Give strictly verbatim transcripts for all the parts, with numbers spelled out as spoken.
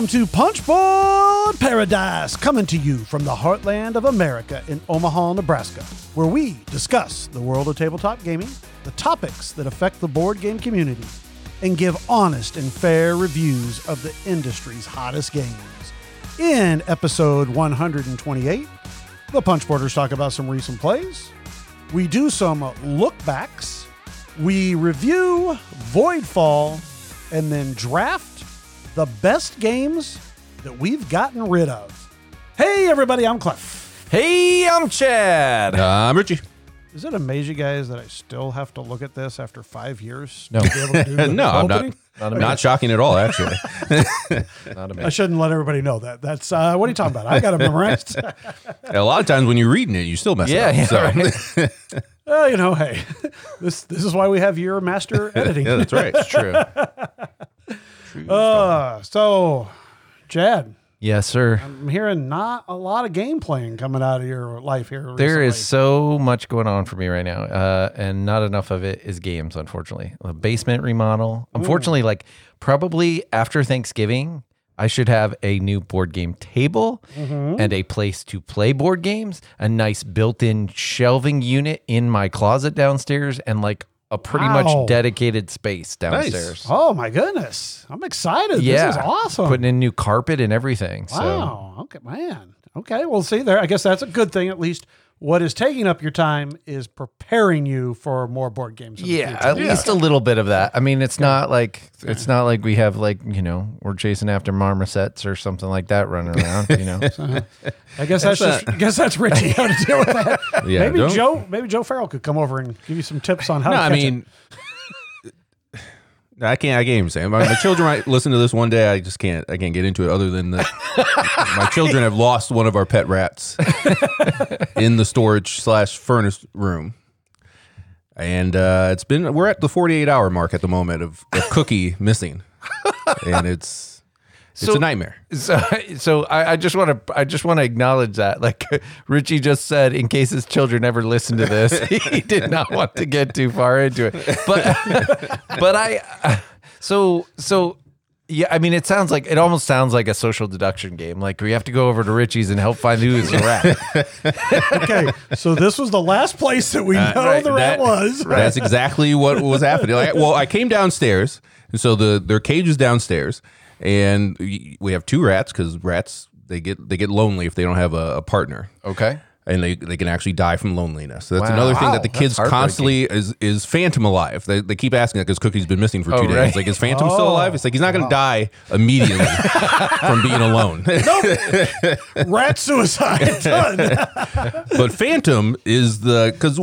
Welcome to Punchboard Paradise, coming to you from the heartland of America in Omaha, Nebraska, where we discuss the world of tabletop gaming, the topics that affect the board game community, and give honest and fair reviews of the industry's hottest games. In episode one hundred twenty-eight, the Punchboarders talk about some recent plays, we do some lookbacks, we review Voidfall, and then draft the best games that we've gotten rid of. Hey, everybody, I'm Cliff. Hey, I'm Chad. I'm Richie. Is it amazing, guys, that I still have to look at this after five years? No, to be able to do no, I'm opening? not. Not, not shocking at all, actually. Not amazing. I shouldn't let everybody know that. That's uh, what are you talking about? I got it memorized. A lot of times when you're reading it, you still mess yeah, it up. Yeah, so. Right. Well, you know, hey, this this is why we have your master editing. Yeah, that's right. It's true. Uh, so, Chad. Yes, sir. I'm hearing not a lot of game playing coming out of your life here recently. There is so much going on for me right now, uh, and not enough of it is games, unfortunately. A basement remodel. Unfortunately, mm. like probably after Thanksgiving, I should have a new board game table mm-hmm. and a place to play board games, a nice built-in shelving unit in my closet downstairs, and like a pretty wow. much dedicated space downstairs. Nice. Oh my goodness. I'm excited. Yeah. This is awesome. Putting in new carpet and everything. Wow. So. Okay, man. Okay. Well, see there. I guess that's a good thing. At least what is taking up your time is preparing you for more board games. Yeah. At yeah. least a little bit of that. I mean, it's okay. not like, it's not like we have like, you know, we're chasing after marmosets or something like that running around, you know? So, I guess that's, that's just, I guess that's Richie how to deal with that. Yeah, maybe don't. Joe, maybe Joe Farrell could come over and give you some tips on how no, to catch I mean, it. I can't, I can't even say it. My, my children might listen to this one day. I just can't, I can't get into it other than that my children have lost one of our pet rats in the storage slash furnace room. And uh, it's been, we're at the forty-eight hour mark at the moment of a cookie missing. And it's, It's so, a nightmare. So, so I, I just want to, I just want to acknowledge that, like Richie just said, in case his children ever listen to this, he did not want to get too far into it. But, but I, so, so, yeah. I mean, it sounds like it almost sounds like a social deduction game. Like we have to go over to Richie's and help find who is the rat. Okay, so this was the last place that we uh, know right, the rat that, was. Right. That's exactly what was happening. Like, well, I came downstairs, and so the their cage is downstairs. And we have two rats because rats, they get they get lonely if they don't have a, a partner. Okay. And they, they can actually die from loneliness. So that's wow. another thing wow. that the kids constantly is is Phantom alive. They they keep asking that because Cookie's been missing for two oh, days. Right. It's like, is Phantom oh. still alive? It's like, he's not going to wow. die immediately from being alone. Nope. Rat suicide. Done. But Phantom is the, because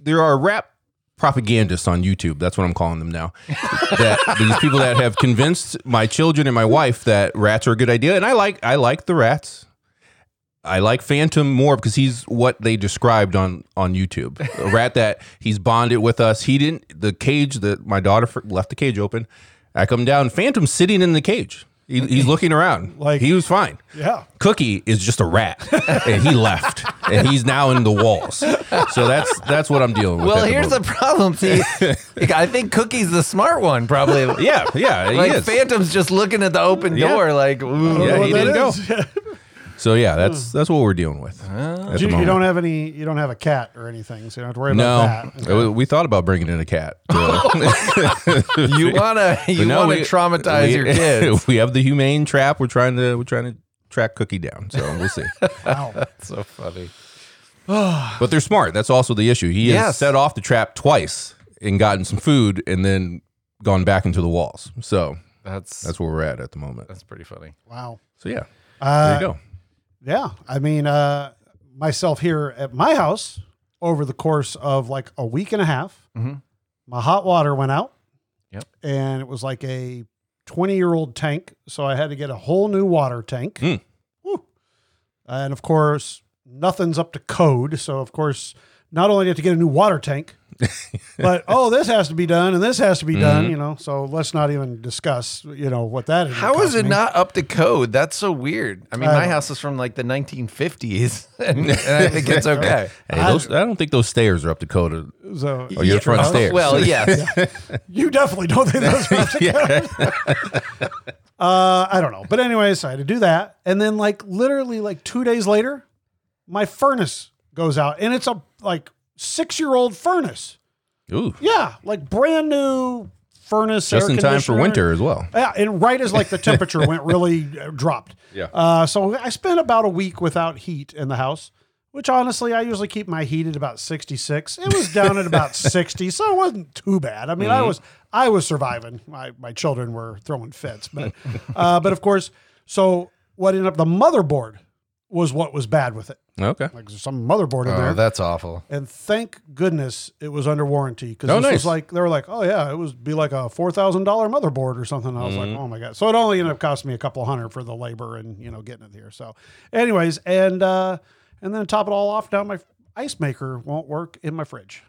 there are rat propagandists on YouTube, that's what I'm calling them now, that these people that have convinced my children and my wife that rats are a good idea. And I like I like the rats. I like Phantom more because he's what they described on on YouTube. A rat that he's bonded with us. He didn't, the cage that my daughter left the cage open. I come down, Phantom's sitting in the cage. He, he's looking around. Like, he was fine. Yeah. Cookie is just a rat, and he left, and he's now in the walls. So that's that's what I'm dealing with. Well, here's the, the problem. See, I think Cookie's the smart one, probably. Yeah, yeah, he like is. Phantom's just looking at the open door, yeah. like, ooh, yeah, he didn't is. go. So yeah, that's that's what we're dealing with. Uh, you, you don't have any, you don't have a cat or anything, so you don't have to worry no, about that. No, we thought about bringing in a cat. So. you wanna, you no, wanna we, traumatize we, your kids. We have the humane trap. We're trying to, we're trying to track Cookie down. So we'll see. Wow, that's so funny. But they're smart. That's also the issue. He yes. has set off the trap twice and gotten some food, and then gone back into the walls. So that's that's where we're at at the moment. That's pretty funny. Wow. So yeah, uh, there you go. Yeah, I mean, uh, myself here at my house, over the course of like a week and a half, mm-hmm. my hot water went out, yep. and it was like a twenty-year-old tank, so I had to get a whole new water tank. Mm. Woo. And, of course, nothing's up to code, so, of course, not only did I have to get a new water tank, But, oh, this has to be done and this has to be mm-hmm. done, you know, so let's not even discuss, you know, what that is. How is it me. not up to code? That's so weird. I mean, I my know. house is from like the nineteen fifties and, and I think it's okay. Hey, those, I, I don't think those stairs are up to code. So, or your yeah, front well, stairs. Well, yes. yeah. You definitely don't think those are up to code. Uh, I don't know. But anyways, I had to do that. And then like literally like two days later, my furnace goes out and it's a like six-year-old furnace. Ooh. Yeah. Like brand new furnace. Just in time for winter as well. Yeah. And right as like the temperature went really dropped. Yeah. Uh, so I spent about a week without heat in the house, which honestly, I usually keep my heat at about sixty-six. It was down at about sixty. So it wasn't too bad. I mean, mm-hmm. I was, I was surviving. My my children were throwing fits, but uh, but of course, so what ended up the motherboard was what was bad with it. Okay, like there's some motherboard in oh, there. That's awful. And thank goodness it was under warranty because oh, this nice. was like they were like, oh yeah, it would be like a four thousand dollar motherboard or something. I was mm-hmm. like, oh my god. So it only ended up costing me a couple hundred for the labor and you know getting it here. So, anyways, and uh, and then top it all off, now my ice maker won't work in my fridge.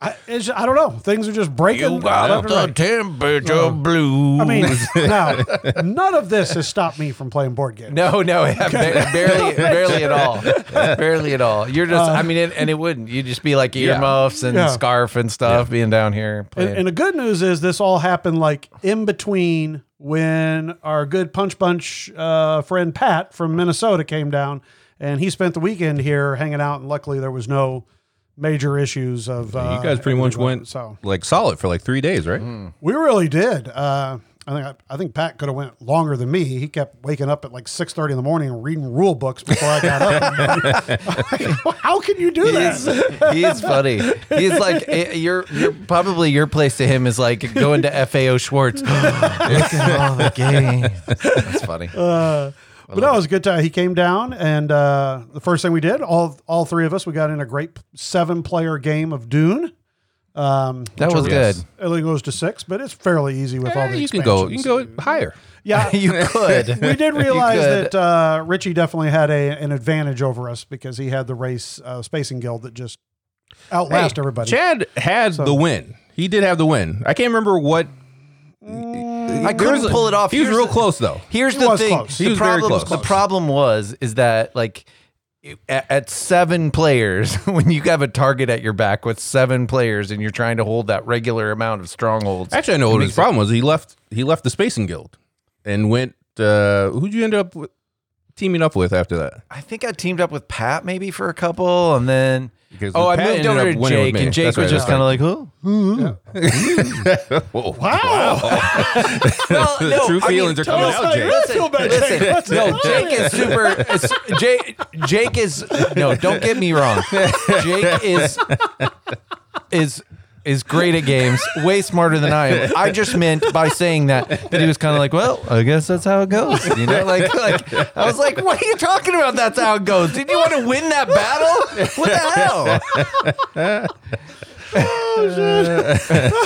I, it's, I don't know. Things are just breaking. You got the right. temperature uh, blues. I mean, now none of this has stopped me from playing board games. No, no, okay. ba- barely, barely at all, barely at all. You're just, uh, I mean, it, and it wouldn't. You'd just be like earmuffs yeah. and yeah. scarf and stuff, yeah. being down here. And, and the good news is this all happened like in between when our good Punch Bunch uh, friend Pat from Minnesota came down, and he spent the weekend here hanging out. And luckily, there was no major issues of uh, you guys pretty much went so like solid for like three days, right? Mm. We really did. Uh, I think I, I think Pat could have went longer than me. He kept waking up at like six thirty in the morning and reading rule books before I got up. How can you do he's, that? He's funny. He's like you're. You're probably your place to him is like going to F A O Schwartz. Look at all the games. That's funny. Uh, But no, it was a good time. He came down, and uh, the first thing we did, all all three of us, we got in a great seven-player game of Dune. Um, that was good. It only goes to six, but it's fairly easy with eh, all the you can go. You can go higher. Yeah, you could. We did realize that uh, Richie definitely had a, an advantage over us because he had the race uh, Spacing Guild that just outlasted hey, everybody. Chad had so. the win. He did have the win. I can't remember what... Mm. I couldn't pull it off. He was here's real the, close, though. Here's he the was thing. Close. The he was problem, very close. The problem was is that like at, at seven players, when you have a target at your back with seven players, and you're trying to hold that regular amount of strongholds. Actually, I know what his problem was. He left. He left the Spacing Guild and went. Uh, who'd you end up with, teaming up with after that? I think I teamed up with Pat maybe for a couple, and then. Because oh, I moved over to Jake, and Jake That's was right, just kind of like, "Who? Oh. Yeah. Wow!" wow. well, no, True feelings I mean, are coming out, Jake. Listen, listen no, Jake is super. Is, Jake, Jake is no. Don't get me wrong. Jake is is. is great at games, way smarter than I am. I just meant by saying that, that he was kind of like, well, I guess that's how it goes. You know, like, like I was like, what are you talking about? That's how it goes. Did you want to win that battle? What the hell? Oh, shit.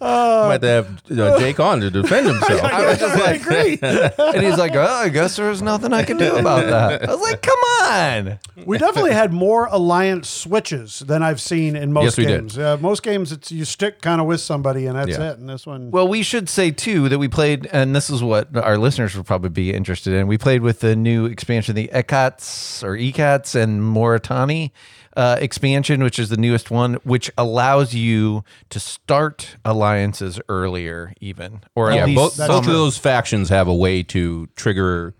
uh, Might have you know, Jake on to defend himself. I was just like, agree. And he's like, oh, I guess there's nothing I can do about that. I was like, come on. We definitely had more alliance switches than I've seen in most yes, games. Uh, most games, it's you stick kind of with somebody, and that's yeah. it. And this one, well, we should say too that we played, and this is what our listeners would probably be interested in. We played with the new expansion, the Ekats or Ekats and Moritani. Uh, expansion, which is the newest one, which allows you to start alliances earlier, even or yeah, at least both, both of those factions have a way to trigger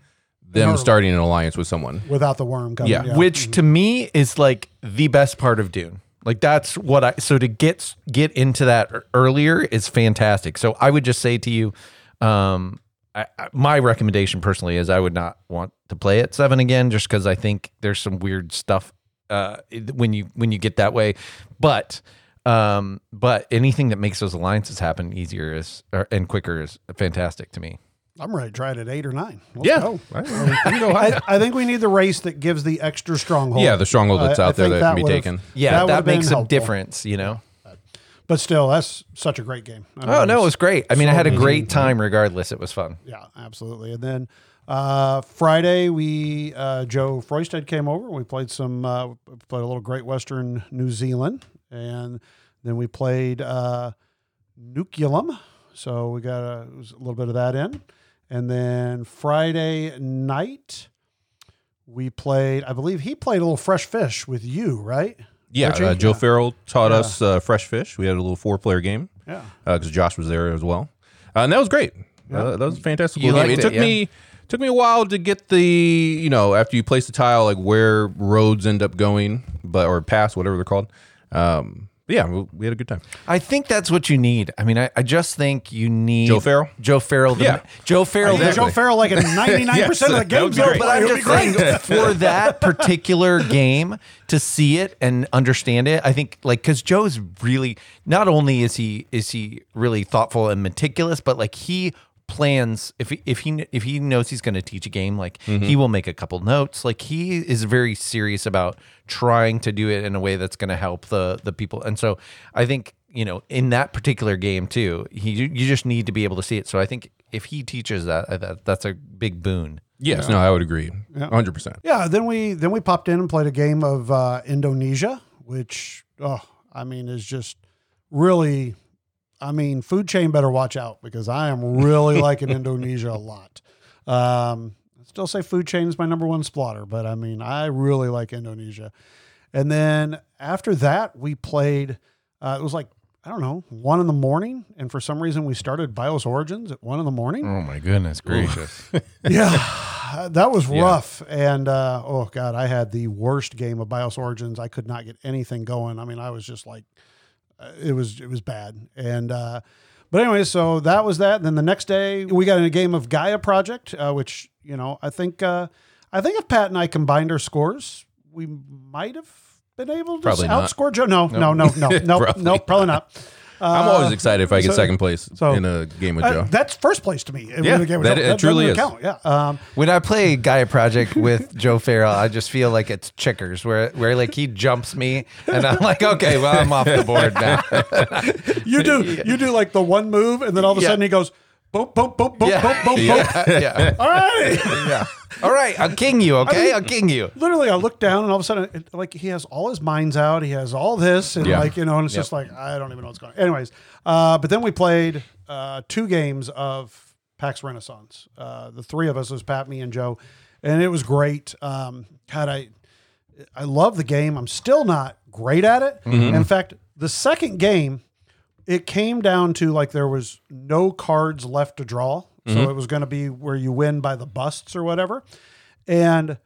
them Her, starting an alliance with someone without the worm coming. Yeah, yeah. which mm-hmm. to me is like the best part of Dune. Like that's what I so to get get into that earlier is fantastic. So I would just say to you, um, I, I, my recommendation personally is I would not want to play at seven again, just because I think there's some weird stuff. Uh, when you when you get that way, but um, but anything that makes those alliances happen easier is or, and quicker is fantastic to me. I'm ready to try it at eight or nine. Let's yeah, go. Right. We, go I, I think we need the race that gives the extra stronghold. Yeah, the stronghold that's uh, out I there that can be taken. Yeah, that, that makes a helpful difference. You know, But still, that's such a great game. I mean, oh, no, it was great. I mean, so I had a great time regardless. It was fun. Yeah, absolutely. And then uh, Friday, we uh, Joe Freusted came over. We played some, uh, played a little Great Western New Zealand. And then we played uh, Nucleum. So we got a, it was a little bit of that in. And then Friday night, we played, I believe he played a little Fresh Fish with you, right? Yeah, uh, Joe yeah. Farrell taught yeah. us uh, Fresh Fish. We had a little four-player game. Yeah, because uh, Josh was there as well, uh, and that was great. Yeah. Uh, that was a fantastic game. It, it took yeah. me took me a while to get the you know after you place the tile like where roads end up going, but or paths, whatever they're called. Um, but yeah, we, we had a good time. I think that's what you need. I mean, I, I just think you need Joe Farrell. Joe Farrell. The, yeah, Joe Farrell. Exactly. Joe Farrell like a ninety-nine yes, percent of the games. But I'm just saying for that particular game. To see it and understand it, I think, like, because Joe's really, not only is he is he really thoughtful and meticulous, but like he plans. If he, if he if he knows he's going to teach a game, like mm-hmm. he will make a couple notes. Like he is very serious about trying to do it in a way that's going to help the the people. And so I think you know in that particular game too, he you just need to be able to see it. So I think if he teaches that, that that's a big boon. Yes, yeah. no, I would agree, one hundred percent. Yeah, then we then we popped in and played a game of uh, Indonesia, which, oh, I mean, is just really, I mean, food chain better watch out because I am really liking Indonesia a lot. Um, I still say food chain is my number one splatter, but I mean, I really like Indonesia. And then after that, we played, uh, it was like, I don't know, one in the morning, and for some reason we started BIOS Origins at one in the morning. Oh my goodness gracious! yeah, that was rough, yeah. and uh, oh god, I had the worst game of BIOS Origins. I could not get anything going. I mean, I was just like, uh, it was it was bad. And uh, but anyway, so that was that. And then the next day we got in a game of Gaia Project, uh, which you know I think uh, I think if Pat and I combined our scores, we might have. Been able to probably outscore Joe? No, no, no, no, no, no, probably, no, probably not. Uh, I'm always excited if I get so, second place so, in a game with Joe. Uh, that's first place to me. Yeah, that, Joe. It that truly is. Count. Yeah. Um, when I play Gaia Project with Joe Farrell, I just feel like it's checkers, where where like he jumps me, and I'm like, okay, well, I'm off the board now. you do you do like the one move, and then all of a yeah. sudden he goes. Boom, boom, boom, boom, yeah. boom, boom, boom. Yeah. yeah. All right. Yeah. All right. I'll king you, okay? I mean, I'll king you. Literally, I look down, and all of a sudden, it, like, he has all his minds out. He has all this, and, yeah. like, you know, and it's yep. just like, I don't even know what's going on. Anyways, uh, but then we played uh, two games of PAX Renaissance. Uh, the three of us, was Pat, me, and Joe, and it was great. Um, God, I, I love the game. I'm still not great at it. Mm-hmm. In fact, the second game, it came down to like there was no cards left to draw. Mm-hmm. So it was going to be where you win by the busts or whatever. And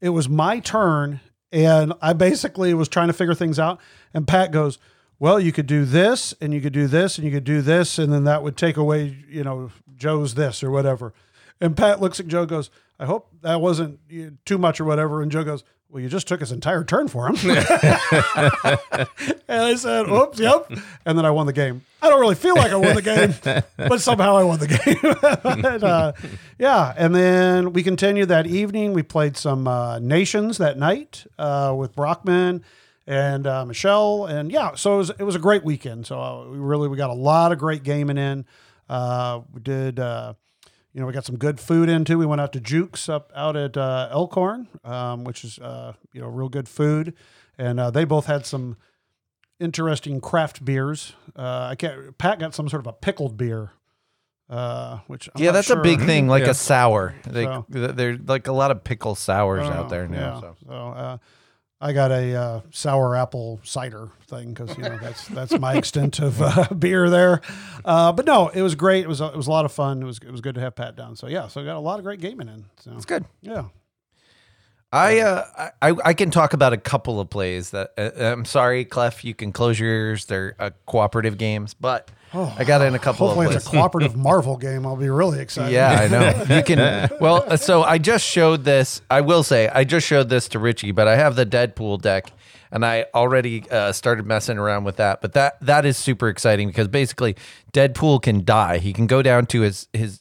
it was my turn. And I basically was trying to figure things out. And Pat goes, well, you could do this and you could do this and you could do this. And then that would take away, you know, Joe's this or whatever. And Pat looks at Joe, goes, I hope that wasn't too much or whatever. And Joe goes, well, you just took his entire turn for him. And I said, oops, yep. And then I won the game. I don't really feel like I won the game, but somehow I won the game. and, uh, yeah, and then we continued that evening. We played some uh, Nations that night uh, with Brockman and uh, Michelle. And, yeah, so it was, it was a great weekend. So uh, we really we got a lot of great gaming in. Uh, we did uh, – You know, we got some good food in, too. We went out to Jukes up out at uh, Elkhorn, um, which is, uh, you know, real good food. And uh, they both had some interesting craft beers. Uh, I can't. Pat got some sort of a pickled beer, uh, which I'm Yeah, that's sure. a big thing, like yeah. a sour. They, so, there's, like, a lot of pickle sours know, out there now. Yeah. So, so uh, I got a uh, sour apple cider thing because, you know, that's that's my extent of uh, beer there. Uh, but no, it was great. It was a, it was a lot of fun. It was it was good to have Pat down. So, yeah, so I got a lot of great gaming in. So it's good. Yeah. I, uh, I I can talk about a couple of plays that uh, I'm sorry, Clef, you can close your ears. They're uh, cooperative games, but oh, I got in a couple of plays. Hopefully it's a cooperative Marvel game. I'll be really excited. Yeah, I know. You can. Well, so I just showed this. I will say I just showed this to Richie, but I have the Deadpool deck, and I already uh, started messing around with that. But that that is super exciting because basically Deadpool can die. He can go down to his his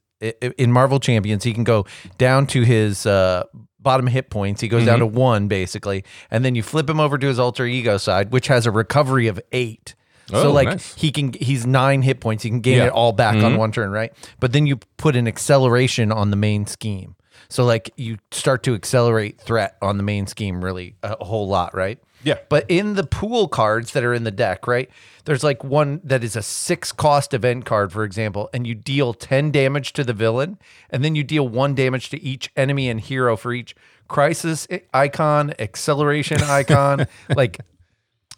in Marvel Champions. He can go down to his uh, bottom hit points. He goes mm-hmm. down to one basically, and then you flip him over to his alter ego side, which has a recovery of eight. Oh, so like nice. he can, he's nine hit points. He can gain yeah. it all back mm-hmm. on one turn, right? But then you put an acceleration on the main scheme. So like you start to accelerate threat on the main scheme really a, a whole lot, right? Yeah. But in the pool cards that are in the deck, right, there's like one that is a six cost event card, for example, and you deal ten damage to the villain, and then you deal one damage to each enemy and hero for each crisis icon, acceleration icon, like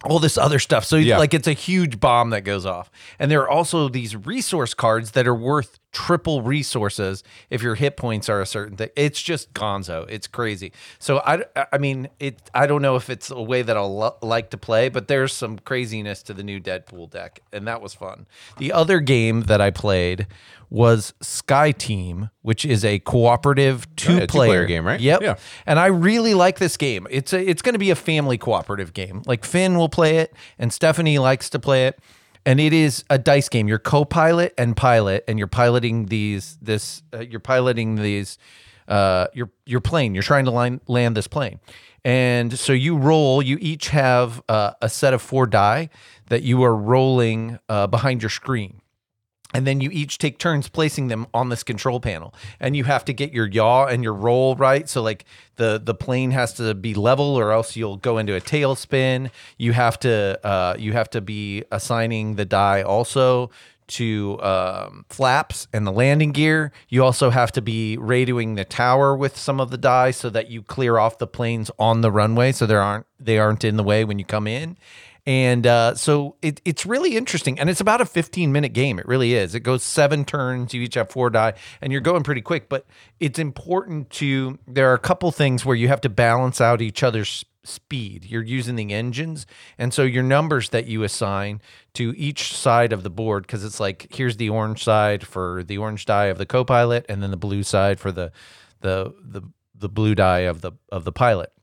all this other stuff. So yeah. like it's a huge bomb that goes off. And there are also these resource cards that are worth triple resources if your hit points are a certain thing. It's just gonzo. It's crazy. So I, I mean, it. I don't know if it's a way that I'll lo- like to play, but there's some craziness to the new Deadpool deck, and that was fun. The other game that I played was Sky Team, which is a cooperative two-player, yeah, two-player game, right? Yep. Yeah. And I really like this game. It's a, it's going to be a family cooperative game. Like Finn will play it, and Stephanie likes to play it. And it is a dice game. You're co-pilot and pilot, and you're piloting these. This uh, you're piloting these. Uh, your your plane. You're trying to line, land this plane, and so you roll. You each have uh, a set of four die that you are rolling uh, behind your screen. And then you each take turns placing them on this control panel. And you have to get your yaw and your roll right. So, like, the, the plane has to be level or else you'll go into a tailspin. You have to uh, you have to be assigning the die also to um, flaps and the landing gear. You also have to be radioing the tower with some of the die so that you clear off the planes on the runway so there aren't they aren't in the way when you come in. And uh, so it, it's really interesting. And it's about a fifteen-minute game. It really is. It goes seven turns. You each have four die. And you're going pretty quick. But it's important to – there are a couple things where you have to balance out each other's speed. You're using the engines. And so your numbers that you assign to each side of the board, because it's like here's the orange side for the orange die of the co-pilot and then the blue side for the the the, the blue die of the of the pilot.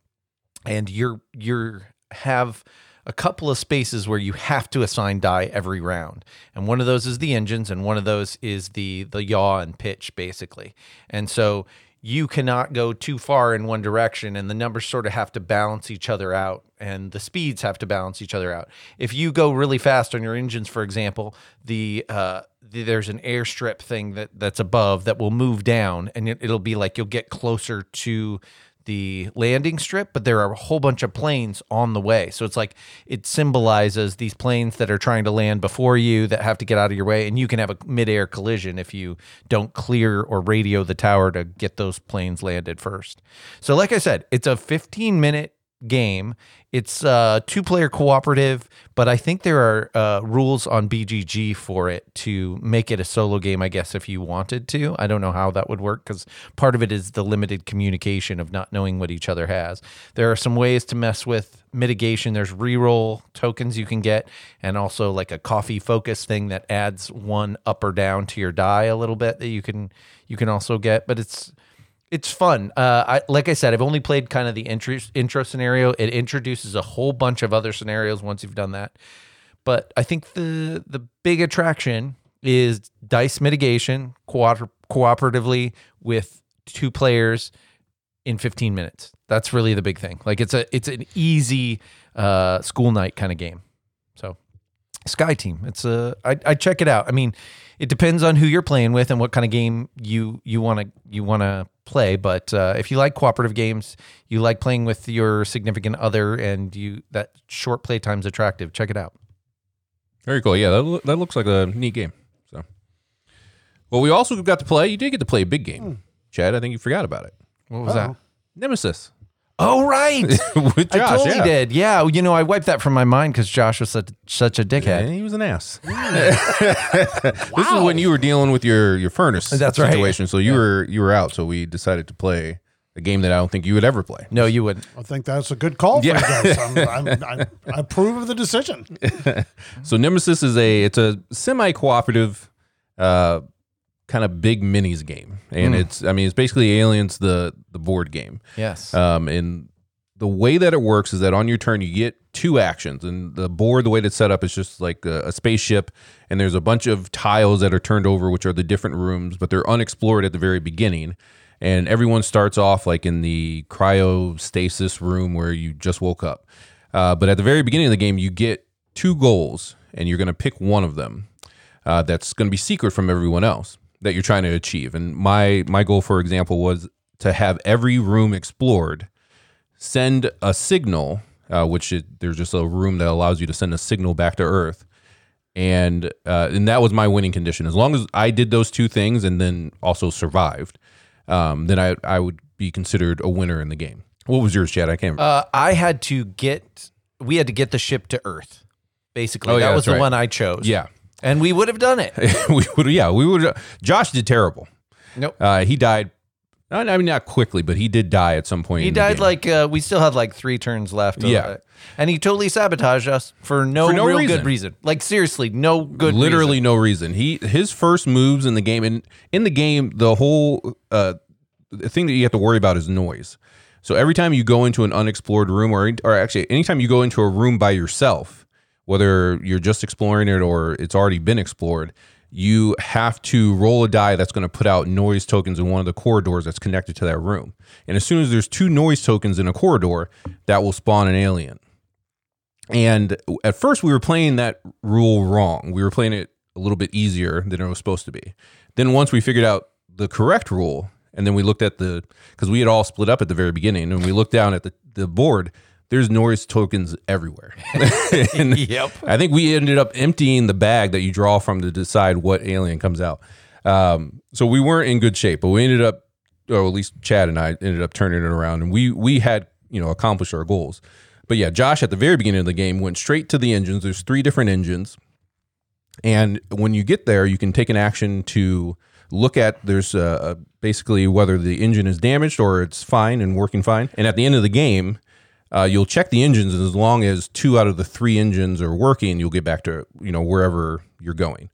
And you're you're have – a couple of spaces where you have to assign die every round. And one of those is the engines, and one of those is the the yaw and pitch, basically. And so you cannot go too far in one direction, and the numbers sort of have to balance each other out, and the speeds have to balance each other out. If you go really fast on your engines, for example, the uh, the, there's an airstrip thing that, that's above that will move down, and it, it'll be like you'll get closer to the landing strip, but there are a whole bunch of planes on the way. So it's like it symbolizes these planes that are trying to land before you that have to get out of your way, and you can have a midair collision if you don't clear or radio the tower to get those planes landed first. So like I said, it's a fifteen-minute game. It's a two-player cooperative, but I think there are uh, rules on B G G for it to make it a solo game, I guess, if you wanted to. I don't know how that would work because part of it is the limited communication of not knowing what each other has. There are some ways to mess with mitigation. There's reroll tokens you can get and also like a coffee focus thing that adds one up or down to your die a little bit that you can you can also get, but it's It's fun. Uh, I, like I said, I've only played kind of the intro, intro scenario. It introduces a whole bunch of other scenarios once you've done that. But I think the the big attraction is dice mitigation co- cooperatively with two players in fifteen minutes. That's really the big thing. Like it's a it's an easy uh, school night kind of game. So Sky Team. It's a I, I check it out. I mean, it depends on who you're playing with and what kind of game you you want to you want to. play, but uh, if you like cooperative games, you like playing with your significant other, and you that short play time's attractive. Check it out. Very cool. Yeah, that, lo- that looks like a neat game. So, well, we also got to play. You did get to play a big game, mm. Chad. I think you forgot about it. What was Uh-oh. that? Nemesis. Oh right, with Josh, I totally yeah. did. Yeah, you know, I wiped that from my mind because Josh was such, such a dickhead. Yeah, he was an ass. This wow. is when you were dealing with your, your furnace That's situation. Right. So you yeah. were you were out. So we decided to play a game that I don't think you would ever play. No, you wouldn't. I think that's a good call for yeah. you guys. I'm, I'm, I'm, I approve of the decision. So Nemesis is a it's a semi cooperative uh, kind of big minis game. And mm. it's, I mean, it's basically Aliens, the, the board game. Yes. Um, and the way that it works is that on your turn, you get two actions. And the board, the way it's set up, is just like a, a spaceship. And there's a bunch of tiles that are turned over, which are the different rooms, but they're unexplored at the very beginning. And everyone starts off like in the cryostasis room where you just woke up. Uh, but at the very beginning of the game, you get two goals. and you're going to pick one of them uh, that's going to be secret from everyone else that you're trying to achieve. And my my goal, for example, was to have every room explored, send a signal, uh, which it, there's just a room that allows you to send a signal back to Earth. And uh, and that was my winning condition. As long as I did those two things and then also survived, um, then I, I would be considered a winner in the game. What was yours, Chad? I can't remember. Uh, I had to get... We had to get the ship to Earth, basically. Oh, yeah, that was the right. one I chose. Yeah. And we would have done it. we would, Yeah, we would. Josh did terrible. Nope. Uh, he died... I mean, not quickly, but he did die at some point. He in died the game. like uh, we still had like three turns left. Yeah, of it. And he totally sabotaged us for no, for no real reason. good reason. Like seriously, no good. Literally reason. no reason. He his first moves in the game, and in the game, the whole uh, thing that you have to worry about is noise. So every time you go into an unexplored room, or or actually, anytime you go into a room by yourself, whether you're just exploring it or it's already been explored, you have to roll a die that's going to put out noise tokens in one of the corridors that's connected to that room. And as soon as there's two noise tokens in a corridor, that will spawn an alien. And at first we were playing that rule wrong. We were playing it a little bit easier than it was supposed to be. Then once we figured out the correct rule, and then we looked at the, because we had all split up at the very beginning, and we looked down at the, the board, there's noise tokens everywhere. and yep. I think we ended up emptying the bag that you draw from to decide what alien comes out. Um, so we weren't in good shape, but we ended up, or at least Chad and I ended up turning it around, and we we had, you know, accomplished our goals. But yeah, Josh at the very beginning of the game went straight to the engines. There's three different engines. And when you get there, you can take an action to look at, there's uh, basically whether the engine is damaged or it's fine and working fine. And at the end of the game, Uh, you'll check the engines, and as long as two out of the three engines are working, you'll get back to, you know, wherever you're going,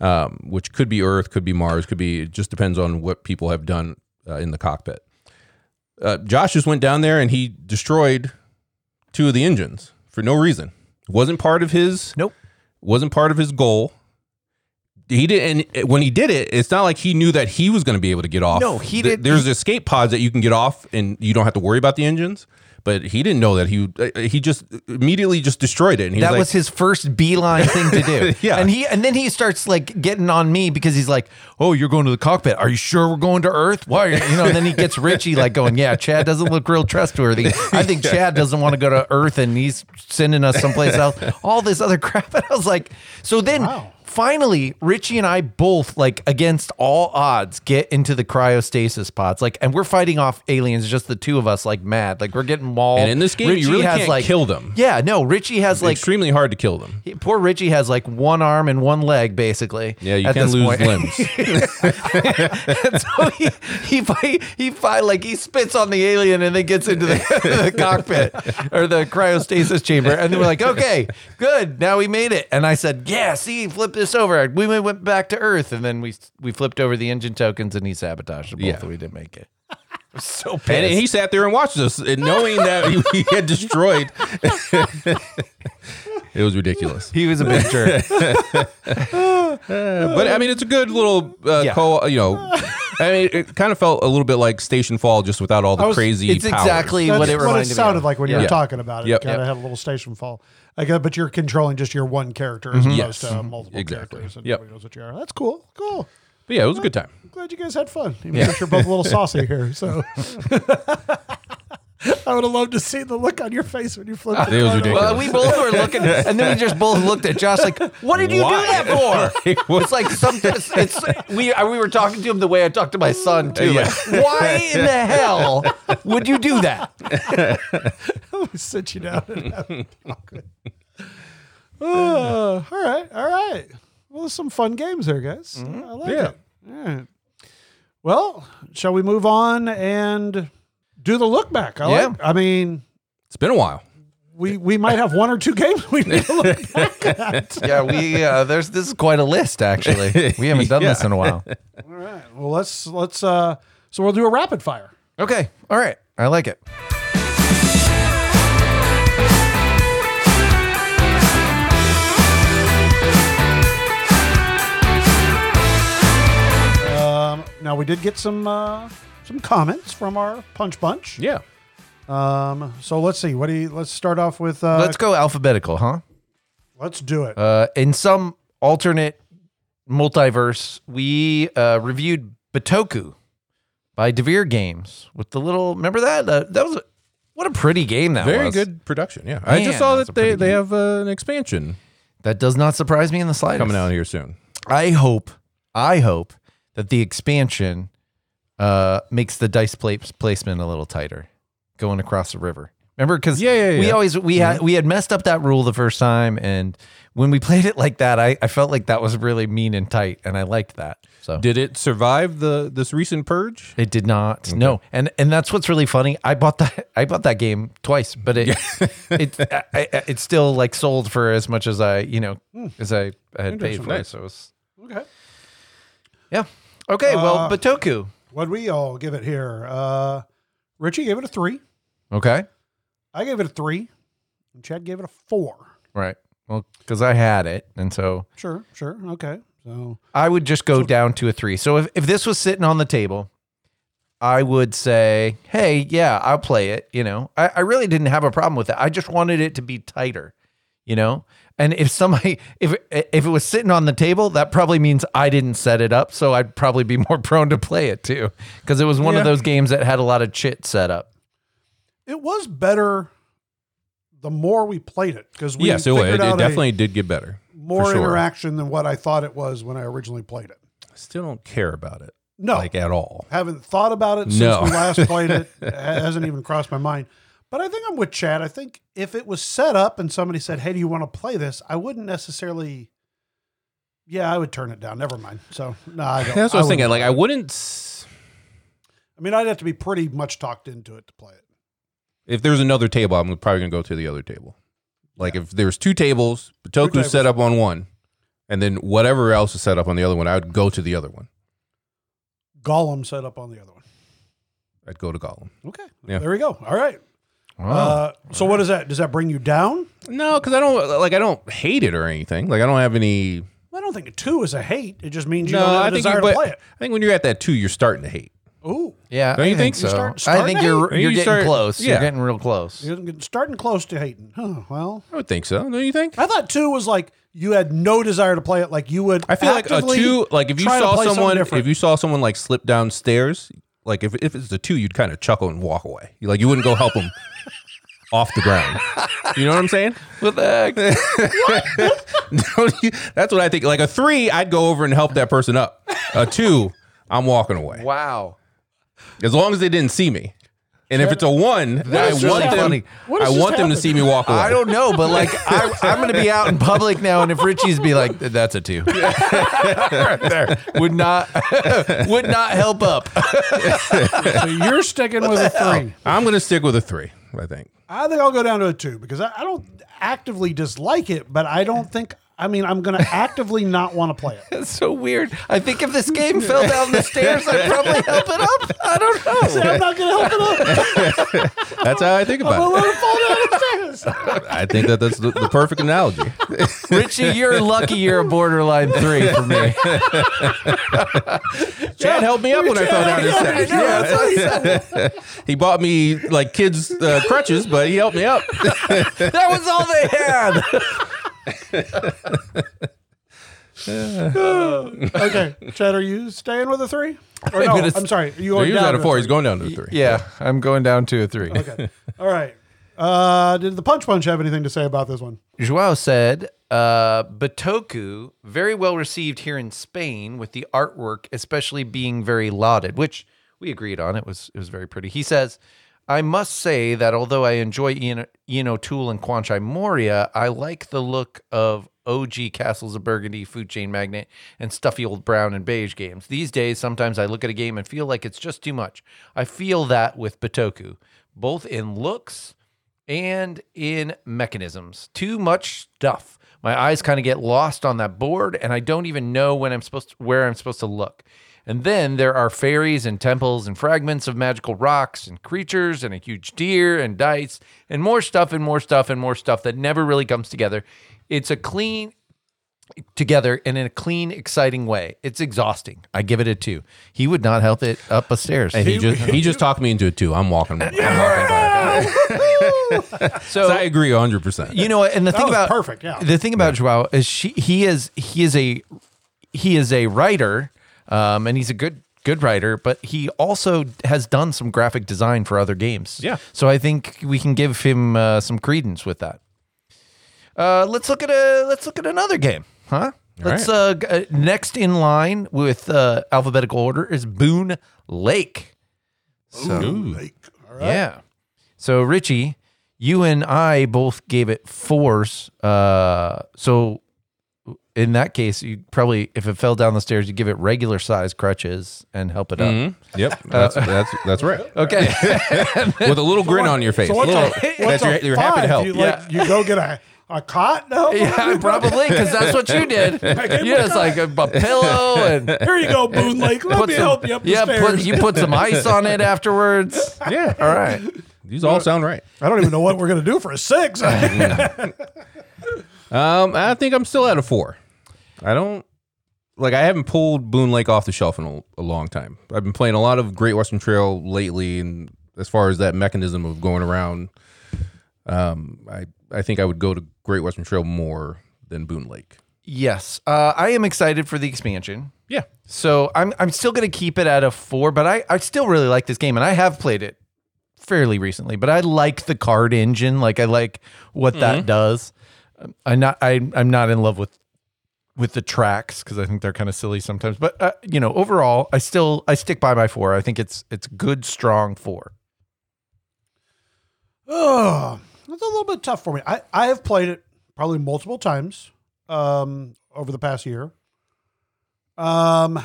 um, which could be Earth, could be Mars, could be, it just depends on what people have done uh, in the cockpit. Uh, Josh just went down there, and he destroyed two of the engines for no reason. It wasn't part of his, nope. wasn't part of his goal. He didn't. And when he did it, it's not like he knew that he was going to be able to get off. No, he did. There's escape pods that you can get off, and you don't have to worry about the engines. But he didn't know that he he just immediately just destroyed it. And he that was, like, was his first beeline thing to do. yeah, and he and then he starts like getting on me because he's like, "Oh, you're going to the cockpit? Are you sure we're going to Earth? Why?" Are you? you know. And then he gets Richie like going, "Yeah, Chad doesn't look real trustworthy. I think Chad doesn't want to go to Earth, and he's sending us someplace else. All this other crap." And I was like, so then. Wow. Finally, Richie and I both, like, against all odds, get into the cryostasis pods. Like, and we're fighting off aliens, just the two of us, like, mad. Like, we're getting mauled. And in this game, Richie you really has, can't like, kill them. Yeah, no, Richie has, it's like... extremely hard to kill them. He, poor Richie has, like, one arm and one leg, basically. Yeah, you can lose point. limbs. And so he, he, fight, he fight, like, he spits on the alien and then gets into the, the cockpit or the cryostasis chamber. And then we're like, okay, good, now we made it. And I said, yeah, see, flip this over. We went back to Earth, and then we we flipped over the engine tokens, and he sabotaged them both, yeah. and we didn't make it. I'm so pissed. And he sat there and watched us, and knowing that he, he had destroyed. It was ridiculous. He was a big jerk. uh, but I mean, it's a good little uh, yeah. call. You know, I mean, it kind of felt a little bit like Station Fall, just without all the was, crazy. It's powers. exactly That's what it reminded me. What it sounded of. like when yeah. you were yeah. talking about it. Yep. Kind of yep. had a little Station Fall. Like, but you're controlling just your one character as mm-hmm. opposed yes. to multiple exactly. characters. And yep. nobody knows what you are. That's cool. Cool. But yeah, it was I'm, a good time. I'm glad you guys had fun. Even yeah. if you're both a little saucy here. So. I would have loved to see the look on your face when you flipped it. It was ridiculous. Well, we both were looking, and then we just both looked at Josh like, what did you Why? do that for? It's like something. It's, it's, we we were talking to him the way I talked to my son, too. Yeah. Like, why in the hell would you do that? I would sit you down and have a talk. All right. All right. Well, there's some fun games there, guys. Mm-hmm. I like yeah. it. All right. Well, shall we move on and... do the look back. I, yeah. like, I mean, it's been a while. We we might have one or two games we need to look back at. Yeah, we uh, there's this is quite a list actually. We haven't done yeah. this in a while. All right. Well, let's let's uh, so we'll do a rapid fire. Okay. All right. I like it. Um, now we did get some. Uh, Some comments from our Punch Bunch. Yeah. Um, so let's see. What do you, let's start off with. Uh, let's go alphabetical, huh? Let's do it. Uh, in some alternate multiverse, we uh, reviewed Batoku by Devere Games with the little, remember that? Uh, that was, a, what a pretty game that Very was. Very good production, yeah. Man, I just saw that they, they have uh, an expansion. That does not surprise me in the slightest. Coming out here soon. I hope, I hope that the expansion uh, makes the dice pla- placement a little tighter going across the river. Remember, because yeah, yeah, yeah. we always we had we had messed up that rule the first time, and when we played it like that, I, I felt like that was really mean and tight, and I liked that. So did it survive the this recent purge? It did not. Okay. No, and and that's what's really funny. I bought that I bought that game twice, but it it I, I, it still like sold for as much as I you know mm. as I, I had paid for it. So it was okay. Yeah. Okay. Uh, well, Batoku. What we all give it here? Uh, Richie gave it a three. Okay. I gave it a three, and Chad gave it a four. Right. Well, because I had it, and so... Sure, sure. Okay. So I would just go so, down to a three. So if, if this was sitting on the table, I would say, hey, yeah, I'll play it. You know, I, I really didn't have a problem with it. I just wanted it to be tighter, you know? And if somebody, if if it was sitting on the table, that probably means I didn't set it up, so I'd probably be more prone to play it, too, because it was one yeah. of those games that had a lot of chit set up. It was better the more we played it because we yeah, so figured it, out it definitely did get better. More sure. interaction than what I thought it was when I originally played it. I still don't care about it. No. Like at all. Haven't thought about it since no. we last played it. It hasn't even crossed my mind. But I think I'm with Chad. I think if it was set up and somebody said, hey, do you want to play this? I wouldn't necessarily... Yeah, I would turn it down. Never mind. So, no, I don't. That's what I was thinking. Like, I wouldn't... I mean, I'd have to be pretty much talked into it to play it. If there's another table, I'm probably going to go to the other table. Like yeah. if there's two tables, Batoku's set up on one, and then whatever else is set up on the other one, I would go to the other one. Golem set up on the other one. I'd go to Golem. Okay. Yeah. There we go. All right. Wow. Uh, so what is that? Does that bring you down? No, because I don't like I don't hate it or anything. Like I don't have any. Well, I don't think a two is a hate. It just means you no, don't have a I desire think you, to play it. I think when you're at that two, you're starting to hate. Ooh. Yeah, don't you I think, think so. Start, start I think you're you're you getting start, close. Yeah. You're getting real close. You're starting close to hating. Huh, well. I would think so. Don't you think? I thought two was like you had no desire to play it like you would. I feel like a two like if you saw someone if you saw someone like slip downstairs, like if if it's a two, you'd kind of chuckle and walk away. You like you wouldn't go help them off the ground. You know what I'm saying? What the heck? What? you, that's what I think. Like a three, I'd go over and help that person up. A two, I'm walking away. Wow. As long as they didn't see me. And if it's a one, I want them I want them to see me walk away. I don't know, but like I, I'm going to be out in public now, and if Richie's be like, that's a two. Right there. Would not would not help up. So you're sticking with a three. I'm going to stick with a three, I think. I think I'll go down to a two, because I, I don't actively dislike it, but I don't think... I mean, I'm going to actively not want to play it. It's so weird. I think if this game fell down the stairs, I'd probably help it up. I don't know. See, I'm not going to help it up. That's how I think about I'm it. I'm going to fall down the stairs. I think that that's the, the perfect analogy. Richie, you're lucky you're a borderline three for me. Chad helped me up when I fell down the stairs. Yeah, that's what he said. He bought me, like, kids' uh, crutches, but he helped me up. That was all they had. Okay, Chad, are you staying with a three? Or no, I'm sorry. You going no, he was down at a four. A He's going down to a three. Yeah, yeah, I'm going down to a three. Okay. All right. Uh, did the Punch Punch have anything to say about this one? Joao said, uh, Batoku, very well received here in Spain with the artwork, especially being very lauded, which we agreed on. It was, it was very pretty. He says... I must say that although I enjoy Ian, Ian O'Toole and Quanchai Moria, I like the look of O G Castles of Burgundy, Food Chain Magnet, and stuffy old brown and beige games. These days, sometimes I look at a game and feel like it's just too much. I feel that with Batoku, both in looks and in mechanisms. Too much stuff. My eyes kind of get lost on that board, and I don't even know when I'm supposed to, where I'm supposed to look. And then there are fairies and temples and fragments of magical rocks and creatures and a huge deer and dice and more stuff and more stuff and more stuff that never really comes together. It's a clean together and in a clean, exciting way. It's exhausting. I give it a two. He would not help it up a stairs. Hey, he, he just he just talked me into a two. I'm walking. I'm walking so, so I agree one hundred percent. You know, and the that thing about perfect, yeah. The thing about yeah. Joao is she he is he is a he is a writer, um, and he's a good good writer, but he also has done some graphic design for other games. Yeah. So I think we can give him uh, some credence with that. Uh, let's look at a let's look at another game, huh? All let's right. uh, next in line with uh, alphabetical order is Boone Lake. So, Boone Lake. All right. Yeah. So Richie, you and I both gave it fours. Uh, so in that case, you probably, if it fell down the stairs, you give it regular size crutches and help it mm-hmm. up. Yep, that's, uh, that's that's right. Okay, with a little so grin what, on your face. So what's little, a, what's that's a you're, you're happy to help. You, yeah. like, you go get a. A cot? No, yeah, probably because that's what you did. Yeah, it's like a, a pillow and here you go, Boone Lake. Let put me some, help you up the yeah, stairs. Put, you put some ice on it afterwards. Yeah, all right. These all sound right. I don't even know what we're gonna do for a six. um, I think I'm still at a four. I don't like. I haven't pulled Boone Lake off the shelf in a, a long time. I've been playing a lot of Great Western Trail lately, and as far as that mechanism of going around, um, I. I think I would go to Great Western Trail more than Boone Lake. Yes. Uh, I am excited for the expansion. Yeah. So I'm I'm still going to keep it at a four, but I, I still really like this game, and I have played it fairly recently, but I like the card engine. Like, I like what mm-hmm. that does. I'm not, I, I'm not in love with with the tracks because I think they're kind of silly sometimes. But, uh, you know, overall, I still I stick by my four. I think it's it's good, strong four. Oh, it's a little bit tough for me. I, I have played it probably multiple times um, over the past year. Um,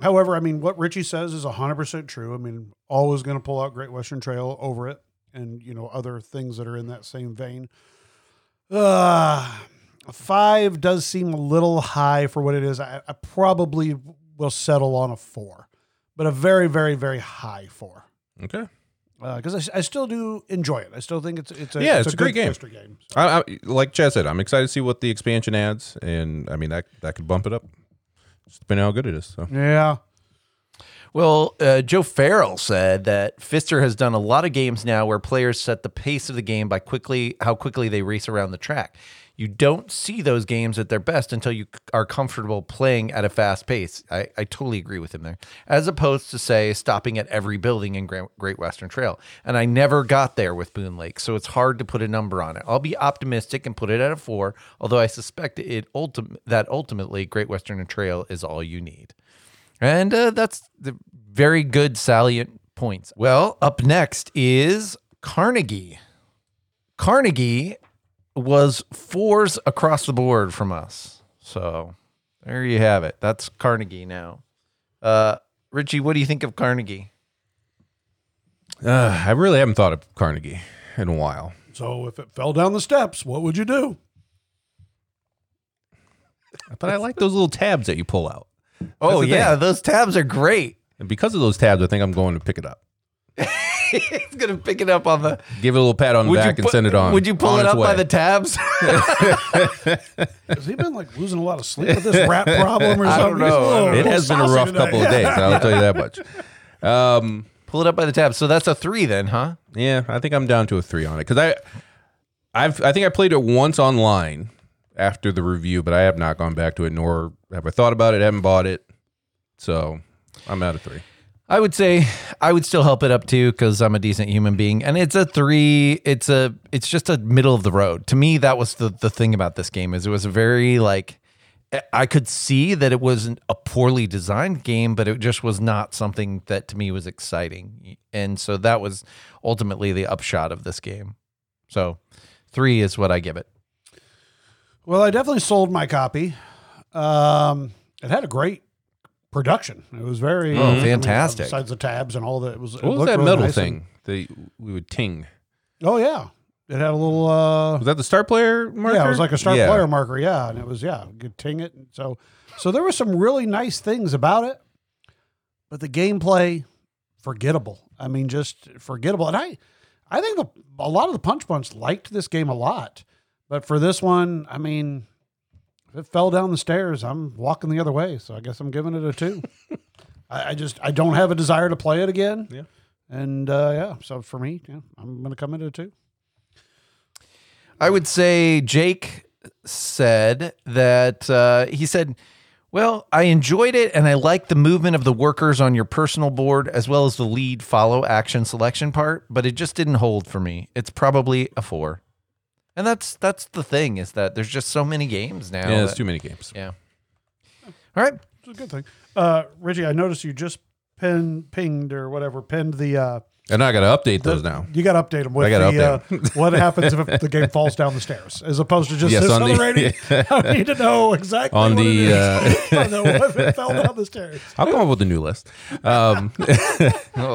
however, I mean, what Richie says is one hundred percent true. I mean, always going to pull out Great Western Trail over it and, you know, other things that are in that same vein. Uh, five does seem a little high for what it is. I, I probably will settle on a four, but a very, very, very high four. Okay. Because uh, I, I still do enjoy it. I still think it's it's a, yeah, it's it's a, a great game. game so. I, I, like Chad said, I'm excited to see what the expansion adds, and I mean that that could bump it up. It's depending on how good it is. So. Yeah. Well, uh, Joe Farrell said that Pfister has done a lot of games now where players set the pace of the game by quickly how quickly they race around the track. You don't see those games at their best until you are comfortable playing at a fast pace. I, I totally agree with him there. As opposed to, say, stopping at every building in Great Western Trail. And I never got there with Boone Lake, so it's hard to put a number on it. I'll be optimistic and put it at a four, although I suspect it ultim- that ultimately Great Western Trail is all you need. And uh, that's the very good salient points. Well, up next is Carnegie. Carnegie was fours across the board from us. So there you have it. That's Carnegie now. Uh, Richie, what do you think of Carnegie? Uh, I really haven't thought of Carnegie in a while. So if it fell down the steps, what would you do? I thought I liked those little tabs that you pull out. Oh, yeah. Thing. Those tabs are great. And because of those tabs, I think I'm going to pick it up. It's gonna pick it up on the. Give it a little pat on the back pu- and send it on. Would you pull it up way. by the tabs? Has he been like losing a lot of sleep with this rat problem or something? I don't know. It has been a rough today. couple of days. I'll tell you that much. Um, pull it up by the tabs. So that's a three, then, huh? Yeah, I think I'm down to a three on it because I, I've I think I played it once online after the review, but I have not gone back to it, nor have I thought about it. I haven't bought it, so I'm out of three. I would say I would still help it up too because I'm a decent human being, and it's a three. It's a it's just a middle of the road to me. That was the the thing about this game is it was a very like I could see that it wasn't a poorly designed game, but it just was not something that to me was exciting, and so that was ultimately the upshot of this game. So three is what I give it. Well, I definitely sold my copy. Um, it had a great. Production. It was very oh, fantastic. I mean, besides the tabs and all that, it was. What it was that really metal nice thing? The we would ting. Oh yeah, it had a little. Uh, was that the star player marker? Yeah, it was like a star yeah. player marker. Yeah, and it was yeah, you could ting it. And so, so there were some really nice things about it, but the gameplay forgettable. I mean, just forgettable. And I, I think the, a lot of the Punch Bunch liked this game a lot, but for this one, I mean. It fell down the stairs. I'm walking the other way, so I guess I'm giving it a two. I, I just I don't have a desire to play it again. Yeah, And uh, yeah, so for me, yeah, I'm going to come into it too. I would say Jake said that uh, he said, well, I enjoyed it and I liked the movement of the workers on your personal board as well as the lead follow action selection part, but it just didn't hold for me. It's probably a four. And that's that's the thing, is that there's just so many games now. Yeah, there's too many games. Yeah. All right. It's a good thing. Uh, Reggie, I noticed you just pin, pinged or whatever, pinned the... Uh, and I got to update those the, now. You got to update them with I gotta the, update. Uh, what happens if the game falls down the stairs, as opposed to just yes, this on the rating. I need to know exactly on what the, it is. Uh, I know if it fell down the stairs. I'll come up with a new list. Um, oh,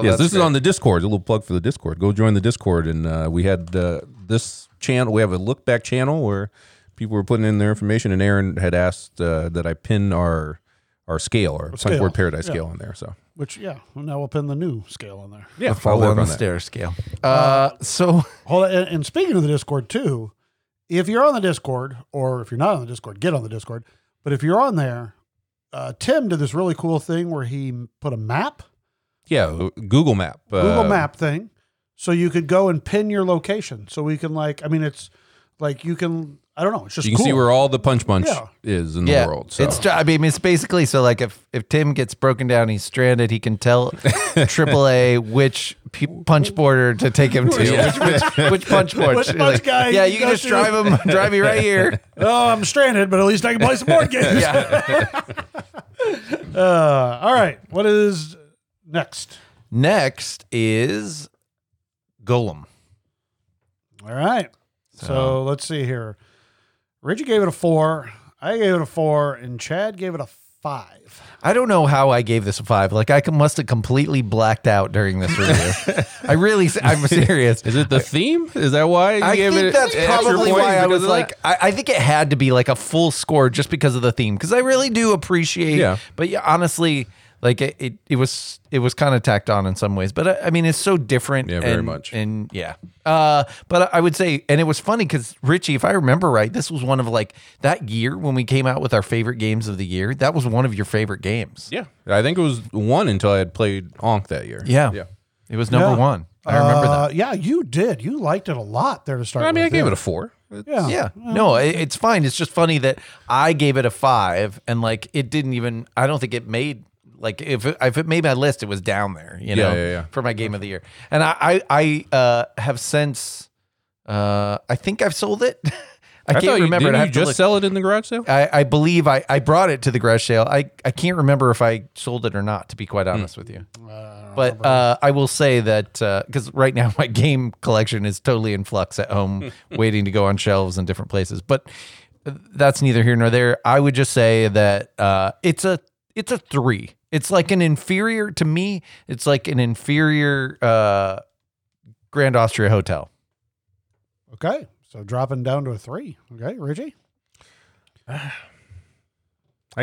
yes, this great. Is on the Discord. A little plug for the Discord. Go join the Discord. And uh, we had uh, this channel. We have a look-back channel where people were putting in their information, and Aaron had asked uh, that I pin our... Our scale, or Punchboard Paradise yeah. scale on there. So, which, yeah, well, now we'll pin the new scale on there. Yeah, follow on the stairs scale. Uh, uh, so, hold on. And, and speaking of the Discord, too, if you're on the Discord, or if you're not on the Discord, get on the Discord. But if you're on there, uh, Tim did this really cool thing where he put a map. Yeah, Google map. Uh, Google map thing. So you could go and pin your location. So we can, like, I mean, it's like you can. I don't know. It's just you can cool. see where all the punch bunch yeah. is in yeah. the world. So. It's, I mean, it's basically so like if, if Tim gets broken down, he's stranded. He can tell triple A which pe- punch boarder to take him to. Yeah. Which, which, which punch board? Which punch like, guy? Yeah, you can just to. drive him. Drive me right here. Oh, I'm stranded, but at least I can play some board games. Yeah. uh, all right. What is next? Next is Golem. All right. So, so let's see here. Reggie gave it a four, I gave it a four, and Chad gave it a five. I don't know how I gave this a five. Like, I must have completely blacked out during this review. I really, I'm serious. Is it the theme? Is that why you I gave think it that's an probably why I was like, I, I think it had to be like a full score just because of the theme, because I really do appreciate yeah. But yeah, honestly, like, it, it, it was it was kind of tacked on in some ways. But, I, I mean, it's so different. Yeah, very and, much. And, yeah. Uh, but I would say, and it was funny because, Richie, if I remember right, this was one of, like, that year when we came out with our favorite games of the year, that was one of your favorite games. Yeah. I think it was one until I had played Ankh that year. Yeah. Yeah. It was number yeah. one. I remember uh, that. Yeah, you did. You liked it a lot there to start with. I mean, with I gave it. it a four. It's, yeah. yeah. No, it, it's fine. It's just funny that I gave it a five, and, like, it didn't even, I don't think it made... Like, if it, if it made my list, it was down there, you know, yeah, yeah, yeah. for my game of the year. And I I, I uh, have since, uh, I think I've sold it. I, I can't you, remember. Did you just look. sell it in the garage sale? I, I believe I, I brought it to the garage sale. I, I can't remember if I sold it or not, to be quite honest mm. with you. Uh, but uh, I will say that, because uh, right now my game collection is totally in flux at home, waiting to go on shelves in different places. But that's neither here nor there. I would just say that uh, it's a it's a three. It's like an inferior, to me, it's like an inferior uh, Grand Austria Hotel. Okay. So dropping down to a three. Okay, Reggie? I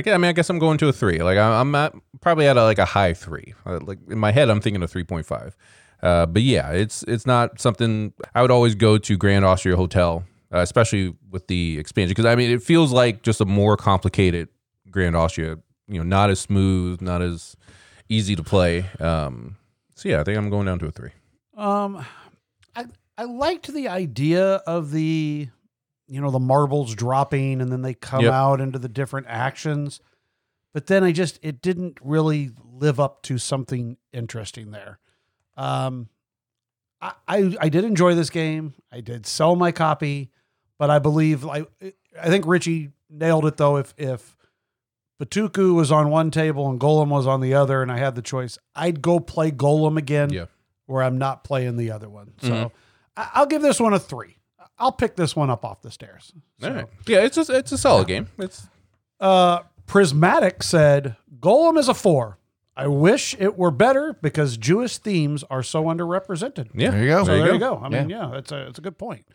guess, I mean, I guess I'm going to a three. Like, I'm at, probably at a, like a high three. Like, in my head, I'm thinking of three point five. Uh, but yeah, it's it's not something I would always go to Grand Austria Hotel, uh, especially with the expansion. Because, I mean, it feels like just a more complicated Grand Austria, you know, not as smooth, not as easy to play. Um, so yeah, I think I'm going down to a three. Um, I I liked the idea of the, you know, the marbles dropping and then they come yep. out into the different actions, but then I just, it didn't really live up to something interesting there. Um, I, I, I did enjoy this game. I did sell my copy, but I believe I, I think Richie nailed it though. If, if, Batoku was on one table and Golem was on the other, and I had the choice. I'd go play Golem again yeah. where I'm not playing the other one. So mm-hmm. I- I'll give this one a three. I'll pick this one up off the stairs. So, all right. Yeah, it's a, it's a solid yeah. game. It's uh, Prismatic said, Golem is a four. I wish it were better because Jewish themes are so underrepresented. Yeah, there you go. So there, there you go. go. I yeah. mean, yeah, it's a, it's a good point.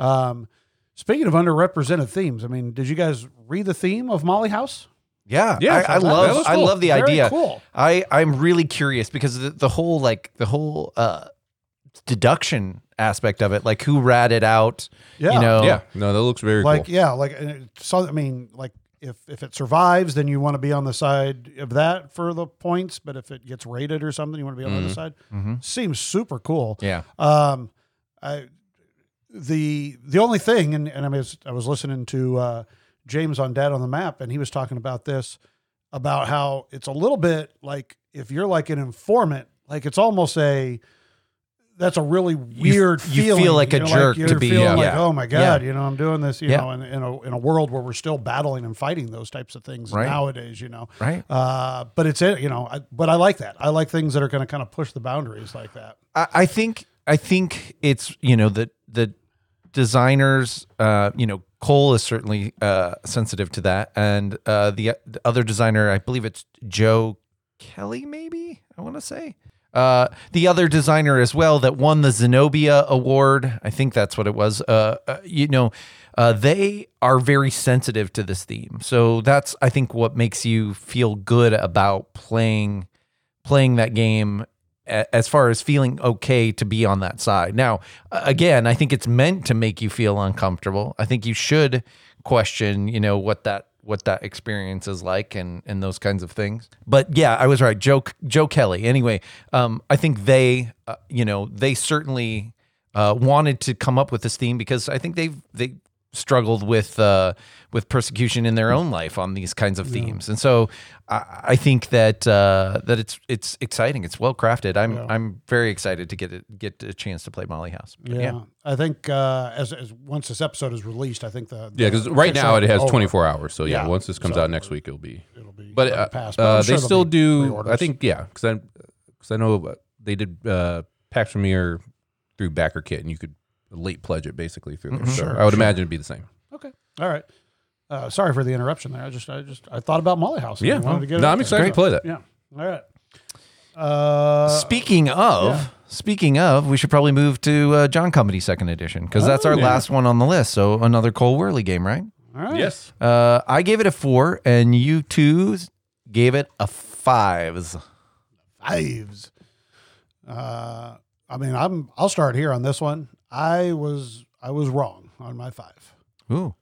Um, speaking of underrepresented themes, I mean, did you guys read the theme of Molly House? Yeah, yeah, I, I love, cool. I love the Very idea. Cool. I, I'm really curious because the, the whole, like the whole uh, deduction aspect of it, like who ratted out, yeah. you know, yeah, no, that looks very like, cool. yeah, like so. I mean, like if if it survives, then you want to be on the side of that for the points. But if it gets raided or something, you want to be on mm-hmm. the other side. Mm-hmm. Seems super cool. Yeah. Um, I the the only thing, and, and I was I was listening to uh, James on Dad on the Map, and he was talking about this, about how it's a little bit like if you're like an informant, like it's almost a. That's a really weird you, you feeling. You feel like you know, a jerk like to be. Yeah. Like, oh my God, yeah. you know, I'm doing this, you yeah. know, in, in, a, in a world where we're still battling and fighting those types of things right. nowadays, you know. Right. Uh, but it's, you know, I, but I like that. I like things that are going to kind of push the boundaries like that. I, I think, I think it's, you know, the, the designers, uh, you know, Cole is certainly uh, sensitive to that. And uh, the, the other designer, I believe it's Joe Kelly, maybe, I want to say. Uh, the other designer as well that won the Zenobia Award, I think that's what it was, uh, uh, you know, uh, they are very sensitive to this theme. So that's, I think, what makes you feel good about playing playing that game a- as far as feeling okay to be on that side. Now, again, I think it's meant to make you feel uncomfortable. I think you should question, you know, what that what that experience is like and, and those kinds of things. But yeah, I was right. Joe, Joe Kelly. Anyway, um, I think they, uh, you know, they certainly uh, wanted to come up with this theme because I think they've, they struggled with, uh, with persecution in their own life on these kinds of yeah. themes. And so I, I think that, uh, that it's, it's exciting. It's well-crafted. I'm, yeah. I'm very excited to get it, get a chance to play Molly House. Yeah. yeah. I think, uh, as, as once this episode is released, I think the, the yeah, cause right now it has over. twenty-four hours. So yeah, yeah. once this comes so out next week, it'll be, it'll be, but, uh, past, but uh, sure they still do, reorders. I think, yeah. Cause I, cause I know they did, uh, PAX Premier through Backer Kit and you could, late pledge it basically through there. Mm-hmm. So sure, I would sure. imagine it'd be the same. Okay. All right. Uh, sorry for the interruption there. I just, I just, I thought about Molly House. Yeah. Wanted to get no, I'm excited there. to play that. Yeah. All right. Uh, speaking of, yeah. speaking of, we should probably move to uh, John Company Second Edition because that's oh, our yeah. last one on the list. So another Cole Worley game, right? All right. Yes. Uh, I gave it a four, and you two gave it a fives. Fives. Uh, I mean, I'm. I'll start here on this one. I was I was wrong on my five. Ooh.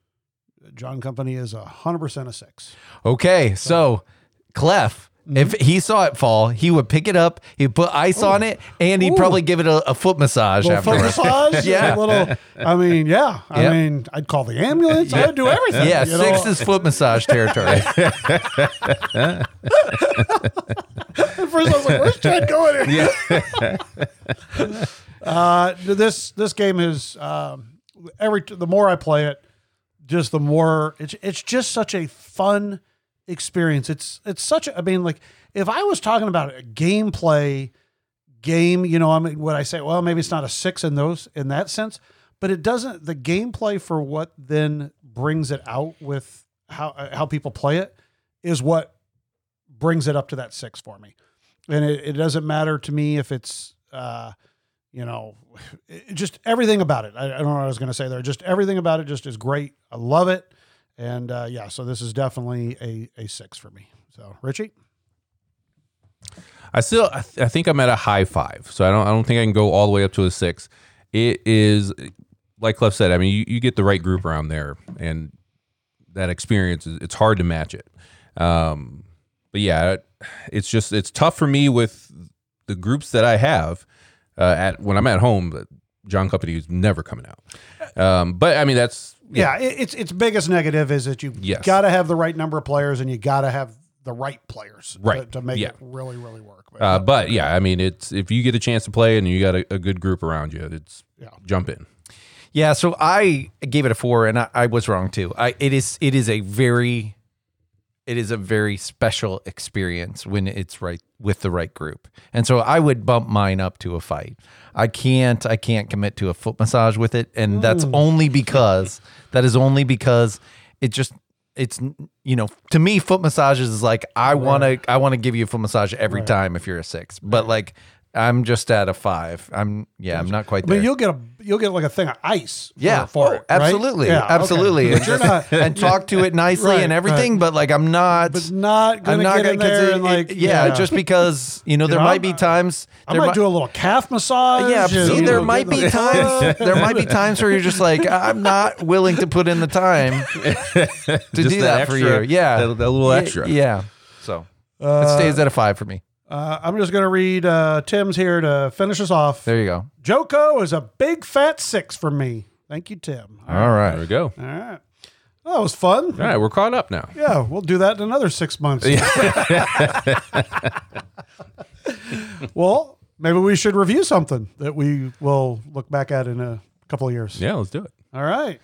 John Company is one hundred percent a six. Okay, so, so Clef, mm-hmm. if he saw it fall, he would pick it up, he'd put ice Ooh. on it, and he'd Ooh. probably give it a, a foot massage afterwards. Foot massage? yeah. A little, I mean, yeah. I yep. mean, I'd call the ambulance. yeah. I'd do everything. Yeah, you six know? is foot massage territory. At first I was like, where's Chad going here? Yeah. Uh, this, this game is, um, every, the more I play it, just the more it's, it's just such a fun experience. It's, it's such a, I mean, like if I was talking about a gameplay game, you know, I mean, would I say, well, maybe it's not a six in those, in that sense, but it doesn't, the gameplay for what then brings it out with how, how people play it is what brings it up to that six for me. And it, it doesn't matter to me if it's, uh, you know, just everything about it. I, I don't know what I was going to say there. Just everything about it just is great. I love it. And uh, yeah, so this is definitely a, a six for me. So Richie? I still, I, th- I think I'm at a high five. So I don't, I don't think I can go all the way up to a six. It is, like Clef said, I mean, you, you get the right group around there and that experience, is, it's hard to match it. Um, but yeah, it's just, it's tough for me with the groups that I have. Uh, at when I'm at home, John Company is never coming out. Um, but I mean, that's yeah. yeah. It's its biggest negative is that you yes. got to have the right number of players and you got to have the right players right. to, to make yeah. it really really work. But, uh, but yeah, I mean, it's if you get a chance to play and you got a, a good group around you, it's yeah. jump in. Yeah. So I gave it a four, and I, I was wrong too. I it is it is a very it is a very special experience when it's right with the right group. And so I would bump mine up to a fight. I can't, I can't commit to a foot massage with it. And that's only because that is only because it just, it's, you know, to me, foot massages is like, I want to, I want to give you a foot massage every right. time if you're a six, but like, I'm just at a five. I'm yeah. I'm not quite there. But you'll get a you'll get like a thing of ice. Yeah. For, for oh, it, right? Absolutely. Yeah, absolutely. Okay. And, just, not, and talk to it nicely right, and everything. Right. But like I'm not. But not gonna I'm not get in gonna, there it, and like it, yeah, yeah. Just because you know you there know, might I'm, be times. I might, might do a little calf massage. Yeah. See, there might be times. There might be times where you're just like I'm not willing to put in the time to just do that extra, for you. Yeah. That, that little extra. Yeah. So uh, it stays at a five for me. Uh, I'm just going to read uh, Tim's here to finish us off. There you go. Joko is a big fat six for me. Thank you, Tim. All, All right. right. There we go. All right. Well, that was fun. All right. We're caught up now. Yeah. We'll do that in another six months. Well, maybe we should review something that we will look back at in a couple of years. Yeah. Let's do it. All right.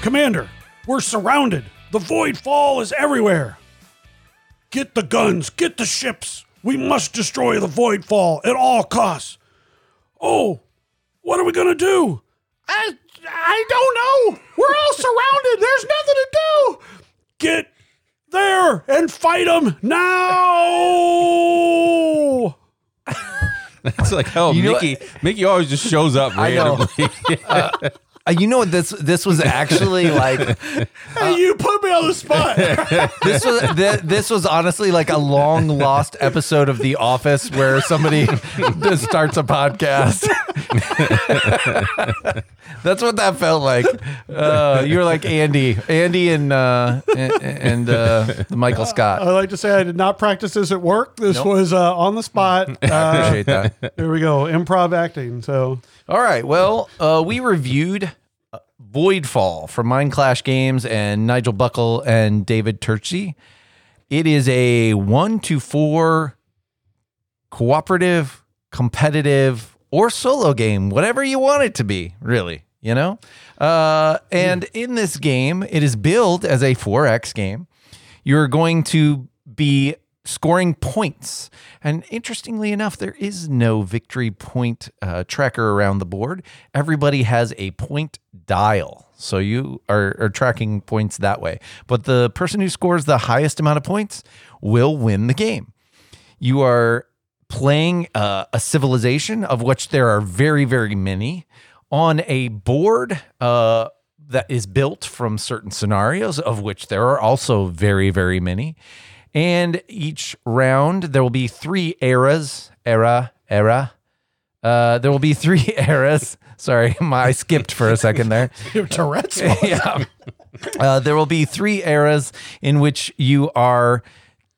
Commander, we're surrounded. The Voidfall is everywhere. Get the guns. Get the ships. We must destroy the Voidfall at all costs. Oh, what are we going to do? I, I don't know. We're all surrounded. There's nothing to do. Get there and fight them now. That's like, oh, you Mickey. Mickey always just shows up randomly. I know. You know what this this was actually like? Hey, uh, you put me on the spot. This was th- this was honestly like a long lost episode of The Office where somebody just starts a podcast. That's what that felt like. Uh, you were like Andy, Andy, and uh, and uh, Michael Scott. I like to say I did not practice this at work. This nope. was uh, on the spot. Uh, I appreciate that. Here we go, improv acting. So all right, well, uh, we reviewed Voidfall from Mind Clash Games and Nigel Buckle and David Turchi. It is a one to four cooperative, competitive, or solo game, whatever you want it to be, really, you know? Uh, and in this game, it is billed as a four X game. You're going to be scoring points. And interestingly enough, there is no victory point uh, tracker around the board. Everybody has a point dial. So you are, are tracking points that way. But the person who scores the highest amount of points will win the game. You are playing uh, a civilization, of which there are very, very many, on a board uh, that is built from certain scenarios, of which there are also very, very many. And each round, there will be three eras, era, era. Uh, there will be three eras. Sorry, I skipped for a second there. Tourette's. Yeah. Uh, there will be three eras in which you are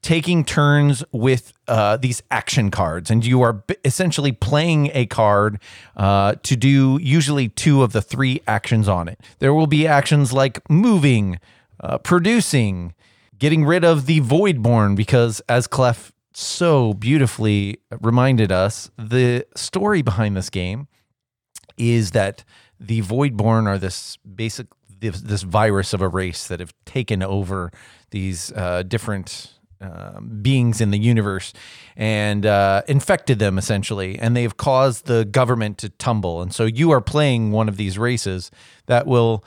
taking turns with uh, these action cards, and you are b- essentially playing a card uh, to do usually two of the three actions on it. There will be actions like moving, uh, producing, getting rid of the Voidborn, because as Clef so beautifully reminded us, the story behind this game is that the Voidborn are this basic this, this virus of a race that have taken over these uh, different Uh, beings in the universe and uh, infected them, essentially, and they've caused the government to tumble. And so you are playing one of these races that will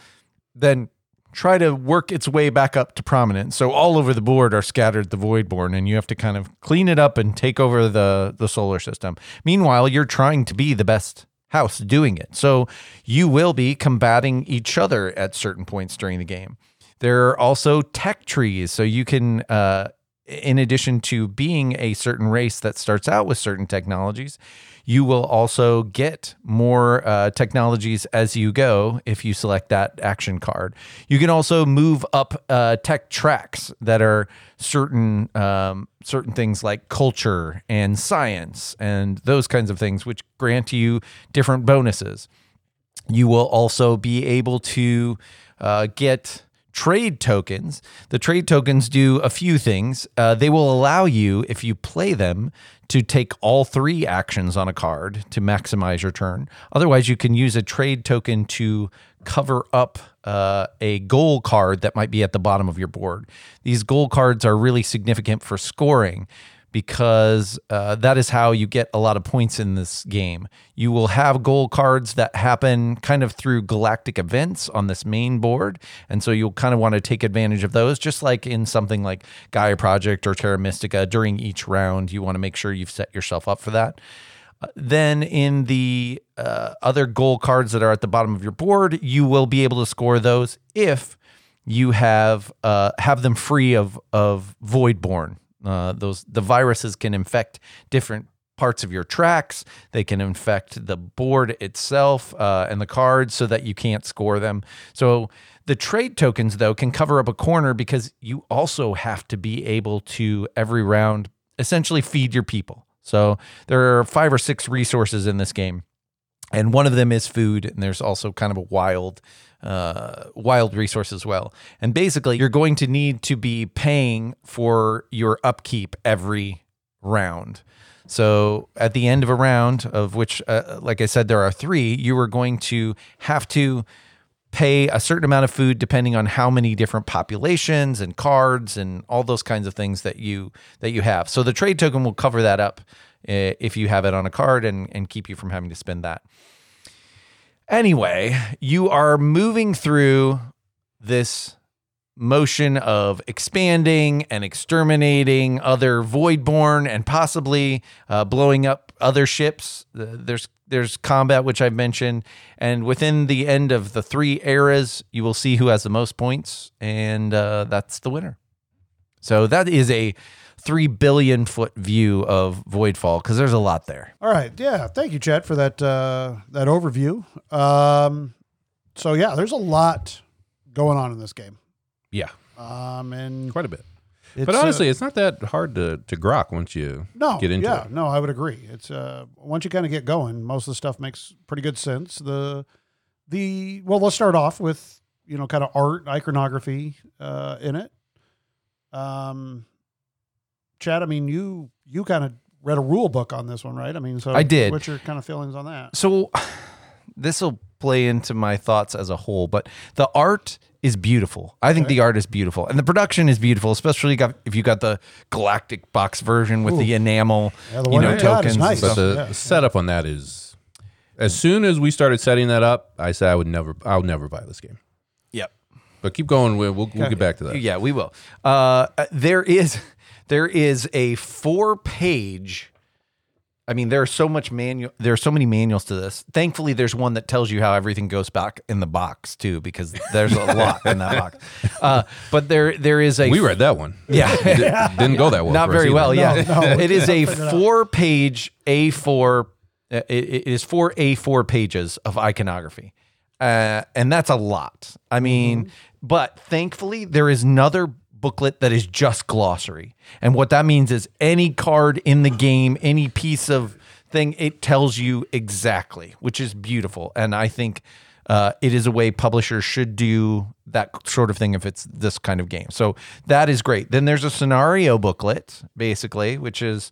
then try to work its way back up to prominence. So all over the board are scattered the Voidborn, and you have to kind of clean it up and take over the, the solar system. Meanwhile, you're trying to be the best house doing it. So you will be combating each other at certain points during the game. There are also tech trees, so you can... Uh, in addition to being a certain race that starts out with certain technologies, you will also get more uh, technologies as you go if you select that action card. You can also move up uh, tech tracks that are certain um, certain things like culture and science and those kinds of things, which grant you different bonuses. You will also be able to uh, get... trade tokens. The trade tokens do a few things. Uh, they will allow you, if you play them, to take all three actions on a card to maximize your turn. Otherwise, you can use a trade token to cover up uh, a goal card that might be at the bottom of your board. These goal cards are really significant for scoring, because uh, that is how you get a lot of points in this game. You will have goal cards that happen kind of through galactic events on this main board, and so you'll kind of want to take advantage of those, just like in something like Gaia Project or Terra Mystica. During each round, you want to make sure you've set yourself up for that. Then in the uh, other goal cards that are at the bottom of your board, you will be able to score those if you have uh, have them free of of Voidborn. Uh, those the viruses can infect different parts of your tracks. They can infect the board itself uh, and the cards so that you can't score them. So the trade tokens, though, can cover up a corner because you also have to be able to, every round, essentially feed your people. So there are five or six resources in this game, and one of them is food, and there's also kind of a wild uh, wild resource as well. And basically, you're going to need to be paying for your upkeep every round. So at the end of a round, of which, uh, like I said, there are three, you are going to have to pay a certain amount of food depending on how many different populations and cards and all those kinds of things that you that you have. So the trade token will cover that up uh, if you have it on a card and, and keep you from having to spend that. Anyway, you are moving through this motion of expanding and exterminating other Voidborn and possibly uh, blowing up other ships. There's There's combat, which I've mentioned, and within the end of the three eras, you will see who has the most points, and uh, that's the winner. So that is a three billion foot view of Voidfall, because there's a lot there. All right. Yeah. Thank you, Chad, for that uh, that overview. Um, so, yeah, there's a lot going on in this game. Yeah. Um, and quite a bit. It's but honestly, a, it's not that hard to, to grok once you no, get into yeah, it. No, I would agree. It's uh, once you kind of get going, most of the stuff makes pretty good sense. The the well, let's start off with you know kind of art iconography uh, in it. Um, Chad, I mean you you kind of read a rule book on this one, right? I mean, so I did. What's your kind of feelings on that? So this will play into my thoughts as a whole, but the art is beautiful. I think okay. the art is beautiful. And the production is beautiful, especially if you got the galactic box version with Ooh. the enamel yeah, the you know, tokens. Nice. But the yeah. setup on that is, as soon as we started setting that up, I said I would never, I'll never buy this game. Yep. But keep going. We'll, we'll, we'll get back to that. Yeah, we will. Uh, there is, there is a four page I mean, there are so much manual. There are so many manuals to this. Thankfully, there's one that tells you how everything goes back in the box too, because there's a lot in that box. Uh, but there, there is a. We read that one. Yeah, D- didn't go that well. Not very well. Yeah, no, no. It is a four-page A four. Uh, it, it is four A four pages of iconography, uh, and that's a lot. I mean, mm-hmm. but thankfully, there is another booklet that is just glossary, and what that means is any card in the game, any piece of thing, it tells you exactly, which is beautiful. And I think uh, it is a way publishers should do that sort of thing if it's this kind of game. So that is great. Then there's a scenario booklet, basically, which is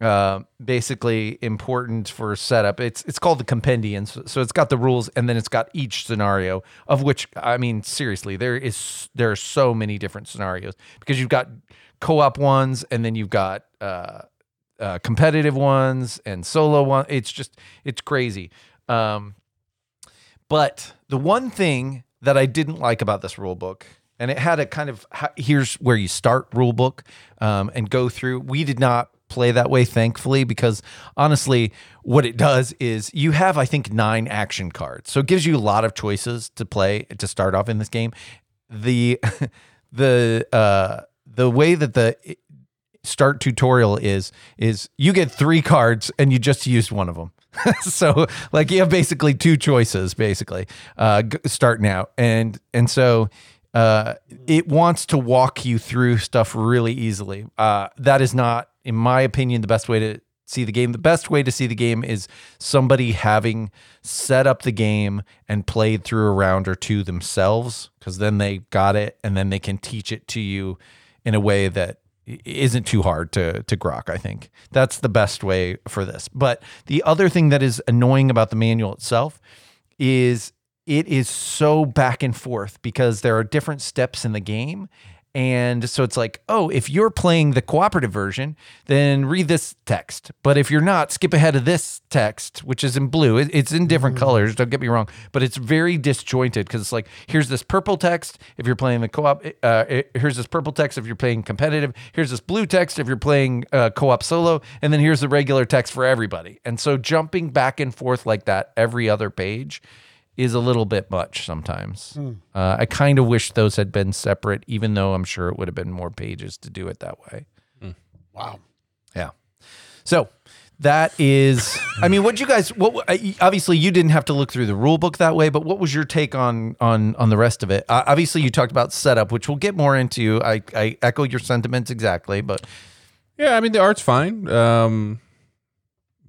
uh, basically important for setup. It's it's called the Compendium, so it's got the rules, and then it's got each scenario, of which, I mean, seriously, there is there are so many different scenarios, because you've got co-op ones, and then you've got uh, uh, competitive ones, and solo ones. It's just, it's crazy. Um, but the one thing that I didn't like about this rulebook, and it had a kind of, here's where you start rulebook um, and go through, we did not play that way, thankfully, because honestly, what it does is you have, I think, nine action cards. So it gives you a lot of choices to play to start off in this game. The the uh, the way that the start tutorial is, is you get three cards and you just used one of them. So like you have basically two choices, basically, uh, starting out. And, and so uh, it wants to walk you through stuff really easily. Uh, that is not, in my opinion, the best way to see the game. The best way to see the game is somebody having set up the game and played through a round or two themselves, because then they got it, and then they can teach it to you in a way that isn't too hard to, to grok, I think. That's the best way for this. But the other thing that is annoying about the manual itself is it is so back and forth, because there are different steps in the game, And so it's like, oh, if you're playing the cooperative version, then read this text. But if you're not, skip ahead of this text, which is in blue. It, it's in different mm-hmm. colors, don't get me wrong. But it's very disjointed because it's like, here's this purple text if you're playing the co-op. Uh, it, here's this purple text if you're playing competitive. Here's this blue text if you're playing uh, co-op solo. And then here's the regular text for everybody. And so jumping back and forth like that every other page is a little bit much sometimes. Mm. Uh, I kind of wish those had been separate, even though I'm sure it would have been more pages to do it that way. Mm. Wow. Yeah. So that is, I mean, what'd you guys, what, obviously you didn't have to look through the rule book that way, but what was your take on, on, on the rest of it? Uh, obviously you talked about setup, which we'll get more into. I, I echo your sentiments exactly, but. Yeah. I mean, the art's fine. Um,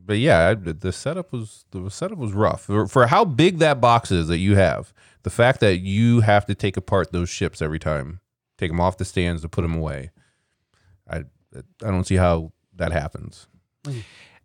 But yeah, the setup was the setup was rough for, for how big that box is that you have. The fact that you have to take apart those ships every time, take them off the stands to put them away. I I don't see how that happens.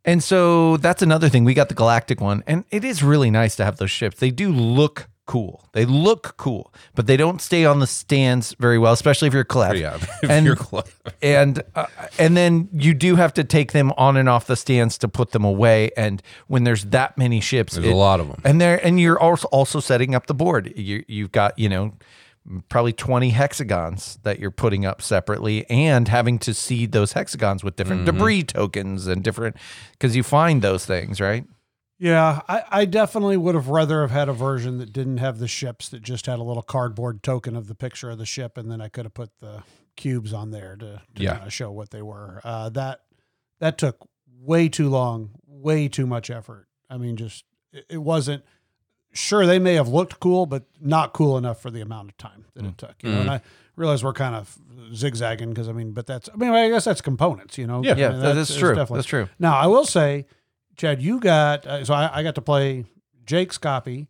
And so that's another thing. We got the Galactic one, and it is really nice to have those ships. They do look cool. They look cool, but they don't stay on the stands very well, especially if you're clever. Yeah, if and, you're clever. And, uh, and then you do have to take them on and off the stands to put them away. And when there's that many ships, there's it, a lot of them. And there, and you're also setting up the board. You, you've got, you know, probably twenty hexagons that you're putting up separately and having to seed those hexagons with different mm-hmm. debris tokens and different, because you find those things, right? Yeah, I, I definitely would have rather have had a version that didn't have the ships, that just had a little cardboard token of the picture of the ship, and then I could have put the cubes on there to, to yeah. kind of show what they were. Uh, that that took way too long, way too much effort. I mean, just it, it wasn't. Sure, they may have looked cool, but not cool enough for the amount of time that mm. it took. You know, mm. and I realize we're kind of zigzagging because I mean, but that's I mean, I guess that's components. You know, yeah, I mean, yeah that's, that's true. That's true. Now, I will say, Chad, you got, uh, so I, I got to play Jake's copy,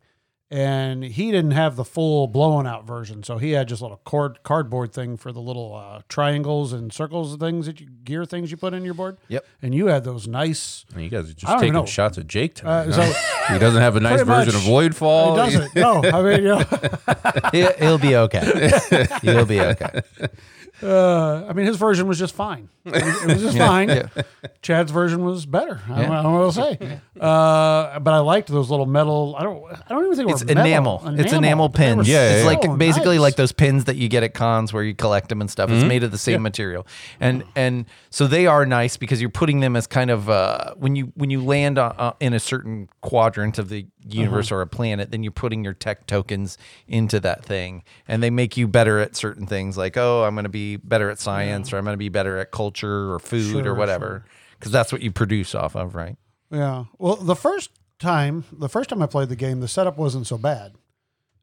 and he didn't have the full blown out version. So he had just a little cord, cardboard thing for the little uh, triangles and circles and things that you, gear things you put in your board. Yep. And you had those nice. And you guys are just taking know. shots at Jake tonight. Uh, huh? So he doesn't have a nice version much, of Voidfall. He doesn't. No. I mean, you know. He'll be okay. He'll be okay. Uh, I mean, his version was just fine. It was, it was just yeah, fine. Yeah. Chad's version was better. I don't, yeah. I don't know what I'll say. Uh, but I liked those little metal. I don't. I don't even think it's metal, enamel. enamel. It's enamel pins. Yeah, it's yeah, like yeah. basically nice. Like those pins that you get at cons where you collect them and stuff. Mm-hmm. It's made of the same yeah. material, and and so they are nice because you're putting them as kind of uh, when you when you land on, uh, in a certain quadrant of the universe mm-hmm. or a planet, then you're putting your tech tokens into that thing, and they make you better at certain things. Like, oh, I'm going to be better at science yeah. or I'm going to be better at culture or food sure, or whatever because sure. that's what you produce off of, right? Yeah. Well, the first time the first time I played the game, the setup wasn't so bad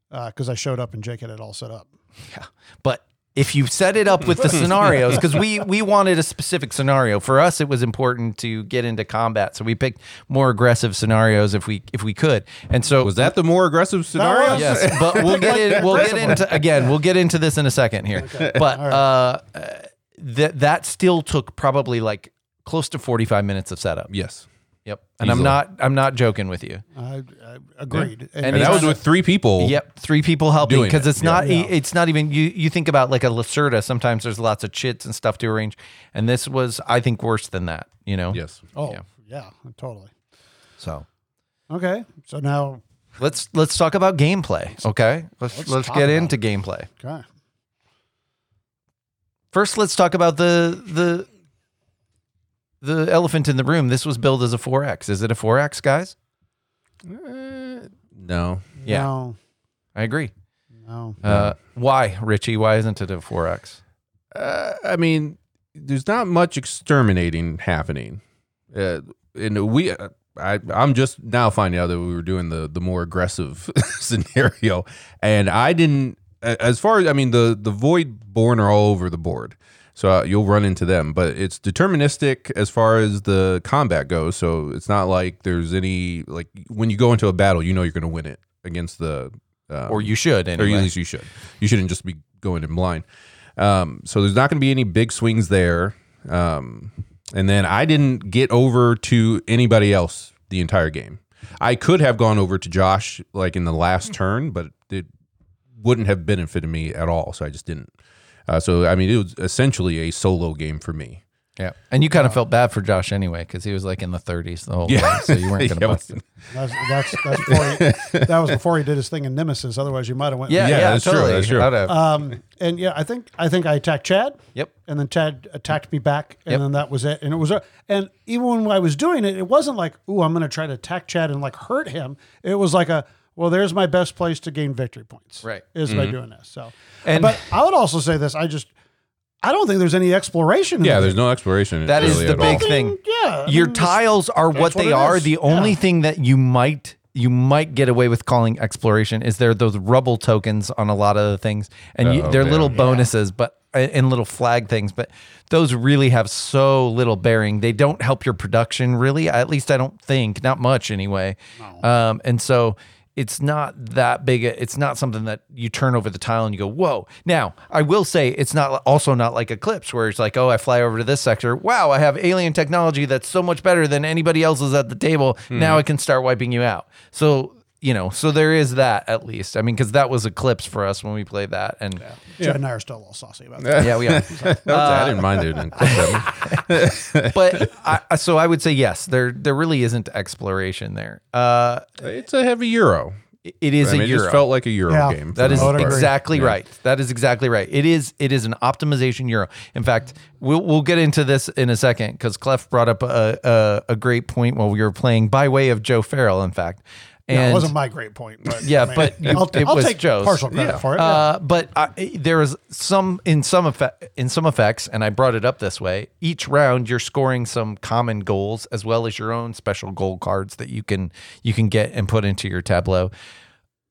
because uh, I showed up and Jake had it all set up. Yeah. But if you set it up with the scenarios, because we, we wanted a specific scenario. For us, it was important to get into combat, so we picked more aggressive scenarios if we if we could. And so was that the more aggressive scenario? Was, yes, but we'll get in, we'll get into again we'll get into this in a second here. Okay. But right. uh, that that still took probably like close to forty-five minutes of setup. Yes. Yep, and Easily. I'm not I'm not joking with you. I, I agreed, and, and that was with three people. Yep, three people helping because it's not yeah, yeah. it's not even you. You think about like a Lacerda. Sometimes there's lots of chits and stuff to arrange, and this was I think worse than that. You know? Yes. Oh yeah, yeah totally. So, okay, so now let's let's talk about gameplay. Okay, let's let's, let's get into it. gameplay. Okay. First, let's talk about the the. The elephant in the room. This was billed as a four X. Is it a four X, guys? Uh, no. Yeah. No. I agree. No. Uh, why, Richie? Why isn't it a four X? Uh, I mean, there's not much exterminating happening. Uh, and we, uh, I, I'm just now finding out that we were doing the, the more aggressive scenario. And I didn't, as far as, I mean, the, the Voidborn are all over the board. So uh, you'll run into them, but it's deterministic as far as the combat goes. So it's not like there's any, like when you go into a battle, you know, you're going to win it against the, um, or you should, anyway. Or at least you should, you shouldn't just be going in blind. Um, so there's not going to be any big swings there. Um, and then I didn't get over to anybody else the entire game. I could have gone over to Josh like in the last turn, but it wouldn't have benefited me at all. So I just didn't. Uh, so, I mean, it was essentially a solo game for me. Yeah. And you kind of uh, felt bad for Josh anyway, because he was like in the thirties the whole yeah. time, so you weren't going to bust him. That's, that's, that's before he, that was before he did his thing in Nemesis. Otherwise, you might have went. Yeah, yeah, yeah, that's totally. true. That's true. Um, and yeah, I think I think I attacked Chad. Yep. And then Chad attacked me back, and yep. then that was it. And it was, and even when I was doing it, it wasn't like, "Ooh, I'm going to try to attack Chad and like hurt him." It was like a, "Well, there's my best place to gain victory points." Right. Is mm-hmm. by doing this. So, and, but I would also say this: I just. I don't think there's any exploration. In yeah, there's no exploration. That really is the big all. thing. Yeah, your tiles are what they what are. Is. The only yeah. thing that you might you might get away with calling exploration is there are those rubble tokens on a lot of the things, and oh, you, they're yeah. little bonuses, yeah. but and little flag things. But those really have so little bearing. They don't help your production really. At least I don't think, not much anyway. No. Um, and so. It's not that big. A, it's not something that you turn over the tile and you go, whoa. Now, I will say it's not also not like Eclipse where it's like, oh, I fly over to this sector. Wow, I have alien technology that's so much better than anybody else's at the table. Mm. Now I can start wiping you out. So, you know, so there is that at least. I mean, because that was Eclipse for us when we played that. And yeah. Yeah. Chad and I are still a little saucy about that. Yeah, we are. uh, I didn't mind it. But I, so I would say, yes, there there really isn't exploration there. Uh, it's a heavy Euro. It is I mean, a it Euro. It just felt like a Euro yeah. game. That is exactly part. right. Yeah. That is exactly right. It is It is an optimization Euro. In fact, we'll we'll get into this in a second because Clef brought up a, a, a great point while we were playing by way of Joe Farrell, in fact. And yeah, it wasn't my great point. But yeah, I mean, but you, I'll, it I'll was take Joe's. partial credit yeah. for it. Yeah. Uh, but I, there is some in some effect, in some effects, and I brought it up this way. Each round, you're scoring some common goals as well as your own special goal cards that you can you can get and put into your tableau.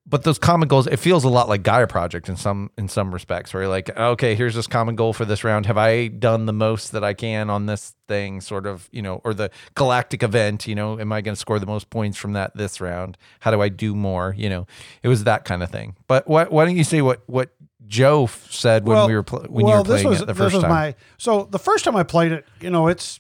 But those common goals, it feels a lot like Gaia Project in some in some respects, where you're like, okay, here's this common goal for this round. Have I done the most that I can on this thing, sort of, you know, or the galactic event, you know, am I going to score the most points from that this round? How do I do more? You know, it was that kind of thing. But why, why don't you say what, what Joe said when well, we were pl- when well, you were playing was, it the first time? My, so the first time I played it, you know, it's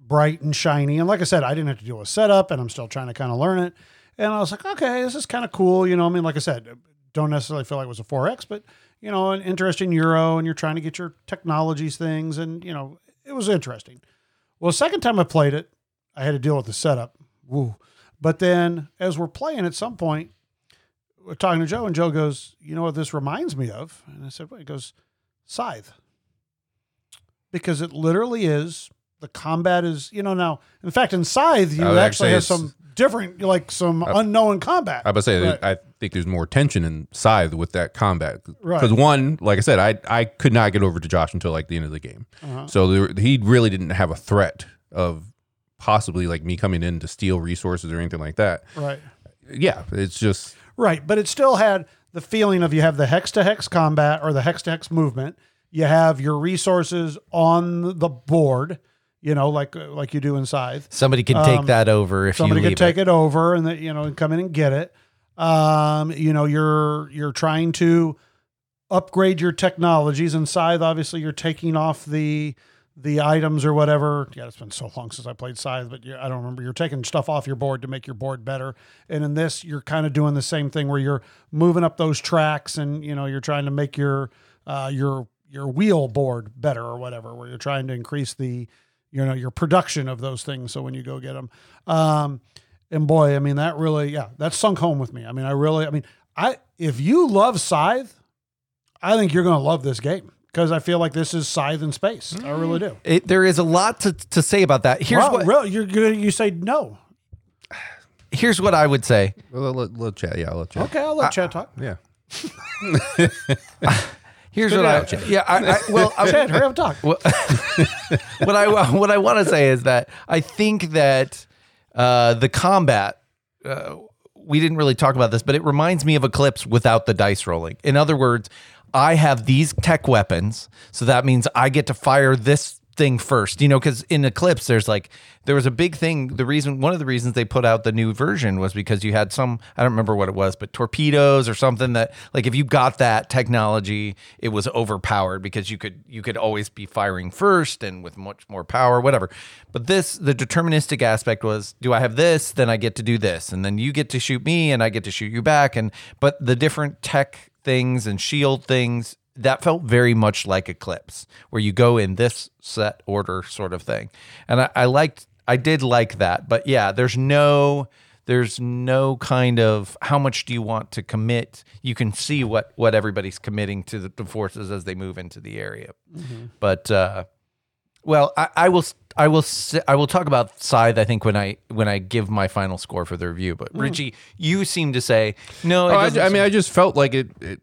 bright and shiny. And like I said, I didn't have to deal with setup, and I'm still trying to kind of learn it. And I was like, okay, this is kind of cool. You know, I mean, like I said, don't necessarily feel like it was a four X, but, you know, an interesting Euro, and you're trying to get your technologies things. And, you know, it was interesting. Well, the second time I played it, I had to deal with the setup. Woo. But then as we're playing at some point, we're talking to Joe, and Joe goes, you know what this reminds me of? And I said, well, he goes, Scythe. Because it literally is, the combat is, you know, now, in fact, in Scythe, you actually, actually have some... different, like some I, unknown combat. I would say right. I think there's more tension in Scythe with that combat because right. one, like I said, I I could not get over to Josh until like the end of the game, uh-huh. so there, he really didn't have a threat of possibly like me coming in to steal resources or anything like that. Right. Yeah, it's just right, but it still had the feeling of you have the hex to hex combat or the hex to hex movement. You have your resources on the board. You know, like like you do in Scythe. Somebody can take um, that over if somebody you somebody could take it, it over and the, you know and come in and get it. Um, you know, you're you're trying to upgrade your technologies in Scythe. Obviously, you're taking off the the items or whatever. Yeah, it's been so long since I played Scythe, but I don't remember. You're taking stuff off your board to make your board better. And in this, you're kind of doing the same thing where you're moving up those tracks and you know you're trying to make your uh, your your wheel board better or whatever. Where you're trying to increase the you know, your production of those things. So when you go get them, um, and boy, I mean, that really, yeah, that sunk home with me. I mean, I really, I mean, I, if you love Scythe, I think you're going to love this game because I feel like this is Scythe in space. Mm. I really do. It, there is a lot to, to say about that. Here's well, what really, you're going to, you say no. Here's what I would say. Well, let, let, let chat. Yeah. I'll let chat. Okay. I'll let I, chat talk. Yeah. Here's what I, yeah, I, I well, I Chad, hurry up and talk. Well, what I what I want to say is that I think that uh, the combat, uh, we didn't really talk about this, but it reminds me of Eclipse without the dice rolling. In other words, I have these tech weapons, so that means I get to fire this thing first, you know, because in Eclipse, there's like, there was a big thing. The reason, one of the reasons they put out the new version was because you had some, I don't remember what it was, but torpedoes or something that, like, if you got that technology, it was overpowered because you could, you could always be firing first and with much more power, whatever. But this, the deterministic aspect was, do I have this? Then I get to do this. And then you get to shoot me and I get to shoot you back. And, but the different tech things and shield things that felt very much like Eclipse, where you go in this set order sort of thing. And I, I liked, I did like that, but yeah, there's no, there's no kind of how much do you want to commit? You can see what, what everybody's committing to the, the forces as they move into the area. Mm-hmm. But, uh, well, I, I will, I will, I will talk about Scythe, I think, when I, when I give my final score for the review, but mm. Richie, you seem to say, no, it oh, I, I mean, I just felt like it, it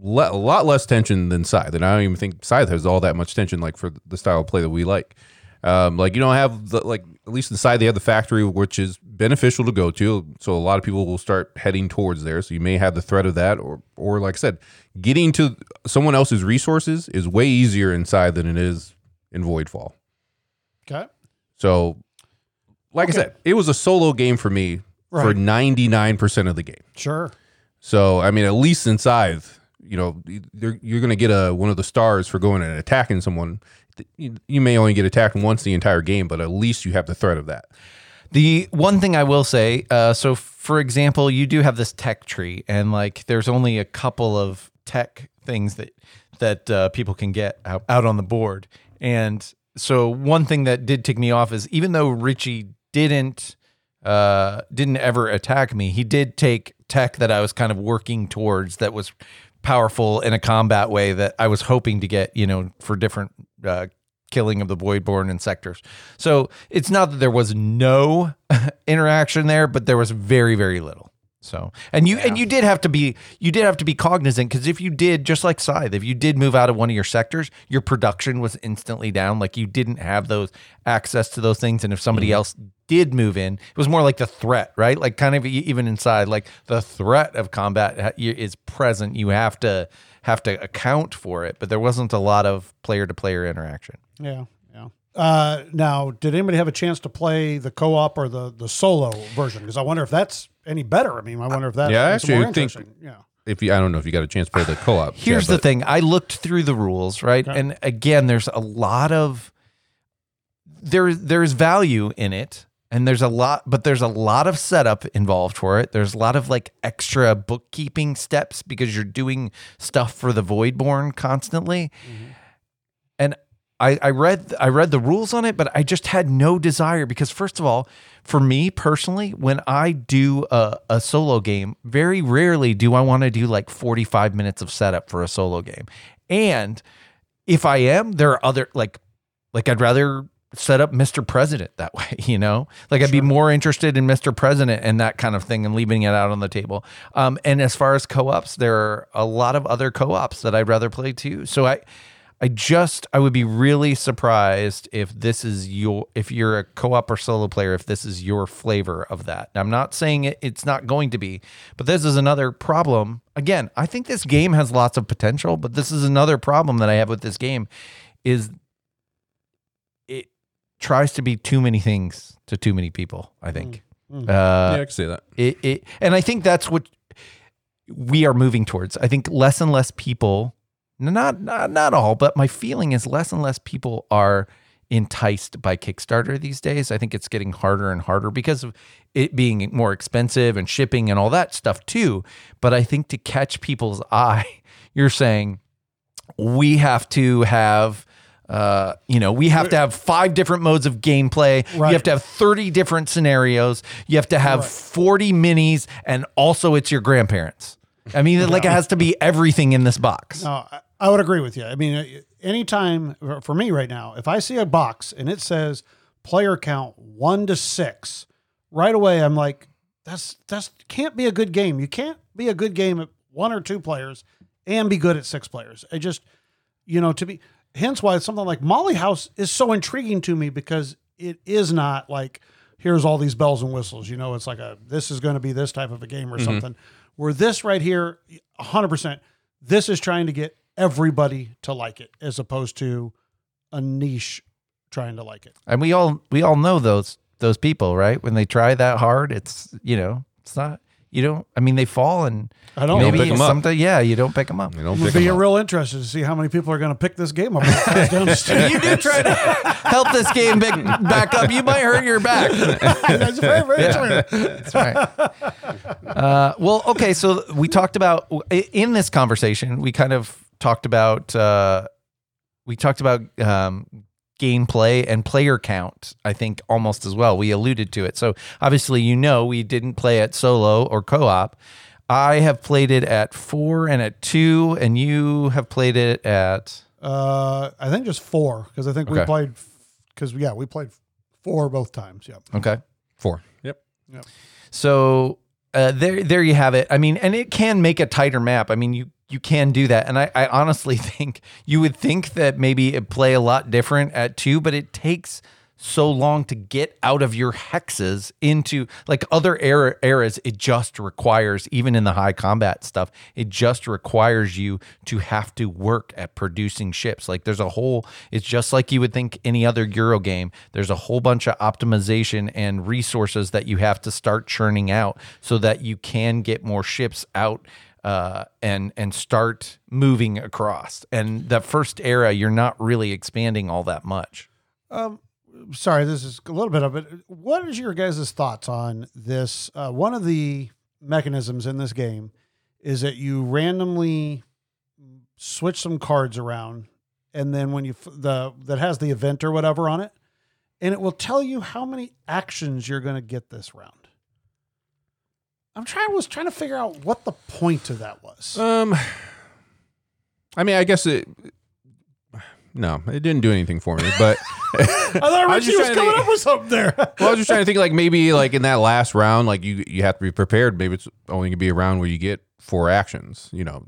Le- a lot less tension than Scythe, and I don't even think Scythe has all that much tension, like, for the style of play that we like. Um, like, you don't have, the, like, at least in Scythe, they have the factory, which is beneficial to go to, so a lot of people will start heading towards there, so you may have the threat of that, or, or like I said, getting to someone else's resources is way easier in Scythe than it is in Voidfall. Okay. So, like okay. I said, it was a solo game for me right. for ninety-nine percent of the game. Sure. So, I mean, at least in Scythe, you know, you're going to get a one of the stars for going and attacking someone. You may only get attacked once the entire game, but at least you have the threat of that. The one thing I will say, uh, so for example, you do have this tech tree, and like there's only a couple of tech things that that uh, people can get out, out on the board. And so one thing that did tick me off is even though Richie didn't uh, didn't ever attack me, he did take tech that I was kind of working towards that was powerful in a combat way that I was hoping to get, you know, for different uh, killing of the Voidborn and sectors. So it's not that there was no interaction there, but there was very, very little. So, and you, yeah. and you did have to be, you did have to be cognizant, because if you did, just like Scythe, if you did move out of one of your sectors, your production was instantly down. Like, you didn't have those access to those things. And if somebody mm-hmm. else did move in, it was more like the threat, right? Like, kind of even inside, like the threat of combat is present. You have to have to account for it, but there wasn't a lot of player to player interaction. Yeah. Uh, now, did anybody have a chance to play the co-op or the, the solo version? Because I wonder if that's any better. I mean, I wonder if that's yeah, actually, more interesting. Think, yeah. If you, I don't know if you got a chance to play the co-op. Here's yeah, the but. thing. I looked through the rules, right? Okay. And again, there's a lot of... There, there's value in it, and there's a lot, but there's a lot of setup involved for it. There's a lot of like extra bookkeeping steps because you're doing stuff for the Voidborn constantly. Mm-hmm. And I, I read I read the rules on it, but I just had no desire because, first of all, for me personally, when I do a, a solo game, very rarely do I want to do like forty-five minutes of setup for a solo game. And if I am, there are other, like, like I'd rather set up Mister President that way, you know? Like, I'd sure. be more interested in Mister President and that kind of thing and leaving it out on the table. Um, and as far as co-ops, there are a lot of other co-ops that I'd rather play too. So I... I just, I would be really surprised if this is your, if you're a co-op or solo player, if this is your flavor of that. Now, I'm not saying it, it's not going to be, but this is another problem. Again, I think this game has lots of potential, but this is another problem that I have with this game is it tries to be too many things to too many people, I think. Mm-hmm. Uh, yeah, I can see that. It, it, and I think that's what we are moving towards. I think less and less people... Not, not not all, but my feeling is less and less people are enticed by Kickstarter these days. I think it's getting harder and harder because of it being more expensive and shipping and all that stuff too. But I think to catch people's eye, you're saying we have to have, uh, you know, we have to have five different modes of gameplay. Right. You have to have thirty different scenarios. You have to have right. forty minis, and also it's your grandparents. I mean, yeah. like it has to be everything in this box. No, I- I would agree with you. I mean, anytime for me right now, if I see a box and it says player count one to six, right away I'm like, that's that's can't be a good game. You can't be a good game at one or two players and be good at six players. I just, you know, to be hence why something like Molly House is so intriguing to me because it is not like here's all these bells and whistles. You know, it's like a this is going to be this type of a game or mm-hmm. something. Where this right here, one hundred percent, this is trying to get everybody to like it as opposed to a niche trying to like it. And we all, we all know those, those people, right? When they try that hard, it's, you know, it's not, you don't, I mean, they fall and I don't maybe pick them up. Yeah. You don't pick them up. You don't pick them up. It'll be real interesting to see how many people are going to pick this game up. You do try to help this game back, back up. You might hurt your back. That's very, very yeah. true. That's right. Uh, well, okay. So we talked about in this conversation, we kind of, talked about uh, we talked about um, gameplay and player count, I think, almost as well. We alluded to it. So obviously, you know, we didn't play it solo or co-op. I have played it at four and at two, and you have played it at... Uh, I think just four, because I think okay. we played... Because, yeah, we played four both times, yep. Okay, four. Yep. Yep. So uh, there there you have it. I mean, and it can make a tighter map. I mean, you... You can do that. And I, I honestly think you would think that maybe it play a lot different at two, but it takes so long to get out of your hexes into like other era, eras. It just requires, even in the high combat stuff, it just requires you to have to work at producing ships. Like there's a whole, it's just like you would think any other Euro game. There's a whole bunch of optimization and resources that you have to start churning out so that you can get more ships out Uh, and and start moving across. And the first era, you're not really expanding all that much. Um, sorry, this is a little bit of it. What is your guys' thoughts on this? Uh, one of the mechanisms in this game is that you randomly switch some cards around, and then when you the that has the event or whatever on it, and it will tell you how many actions you're going to get this round. I'm trying. Was trying to figure out what the point of that was. Um, I mean, I guess it. No, it didn't do anything for me. But I thought I was, I was coming think, up with something there. Well, I was just trying to think, like maybe like in that last round, like you you have to be prepared. Maybe it's only gonna be a round where you get four actions. You know,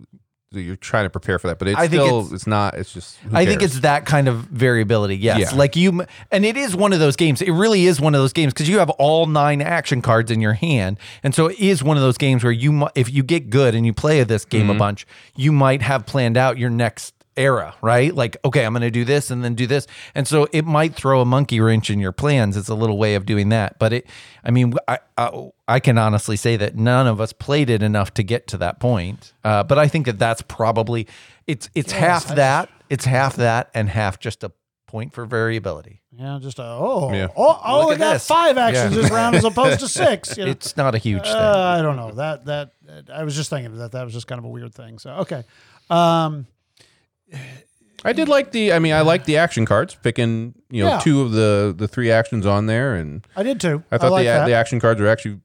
you're trying to prepare for that, but it's I still it's, it's not. It's just. I think it's that kind of variability. Yes, yeah. Like you, and it is one of those games. It really is one of those games because you have all nine action cards in your hand, and so it is one of those games where you, if you get good and you play this game mm-hmm. a bunch, you might have planned out your next era, right? Like, okay, I'm going to do this and then do this, and so it might throw a monkey wrench in your plans. It's a little way of doing that, but it. I mean, I. I I can honestly say that none of us played it enough to get to that point. Uh, but I think that that's probably, it's it's yes, half I that, just, it's half that, and half just a point for variability. Yeah, just a, oh, yeah. oh, oh I got this. five actions yeah. this round as opposed to six. You know? It's not a huge uh, thing. I don't know. That, that, I was just thinking that that was just kind of a weird thing. So, okay. Um, I did like the, I mean, I liked the action cards, picking, you know, yeah. two of the, the three actions on there. And I did too. I thought I like the, the action cards were actually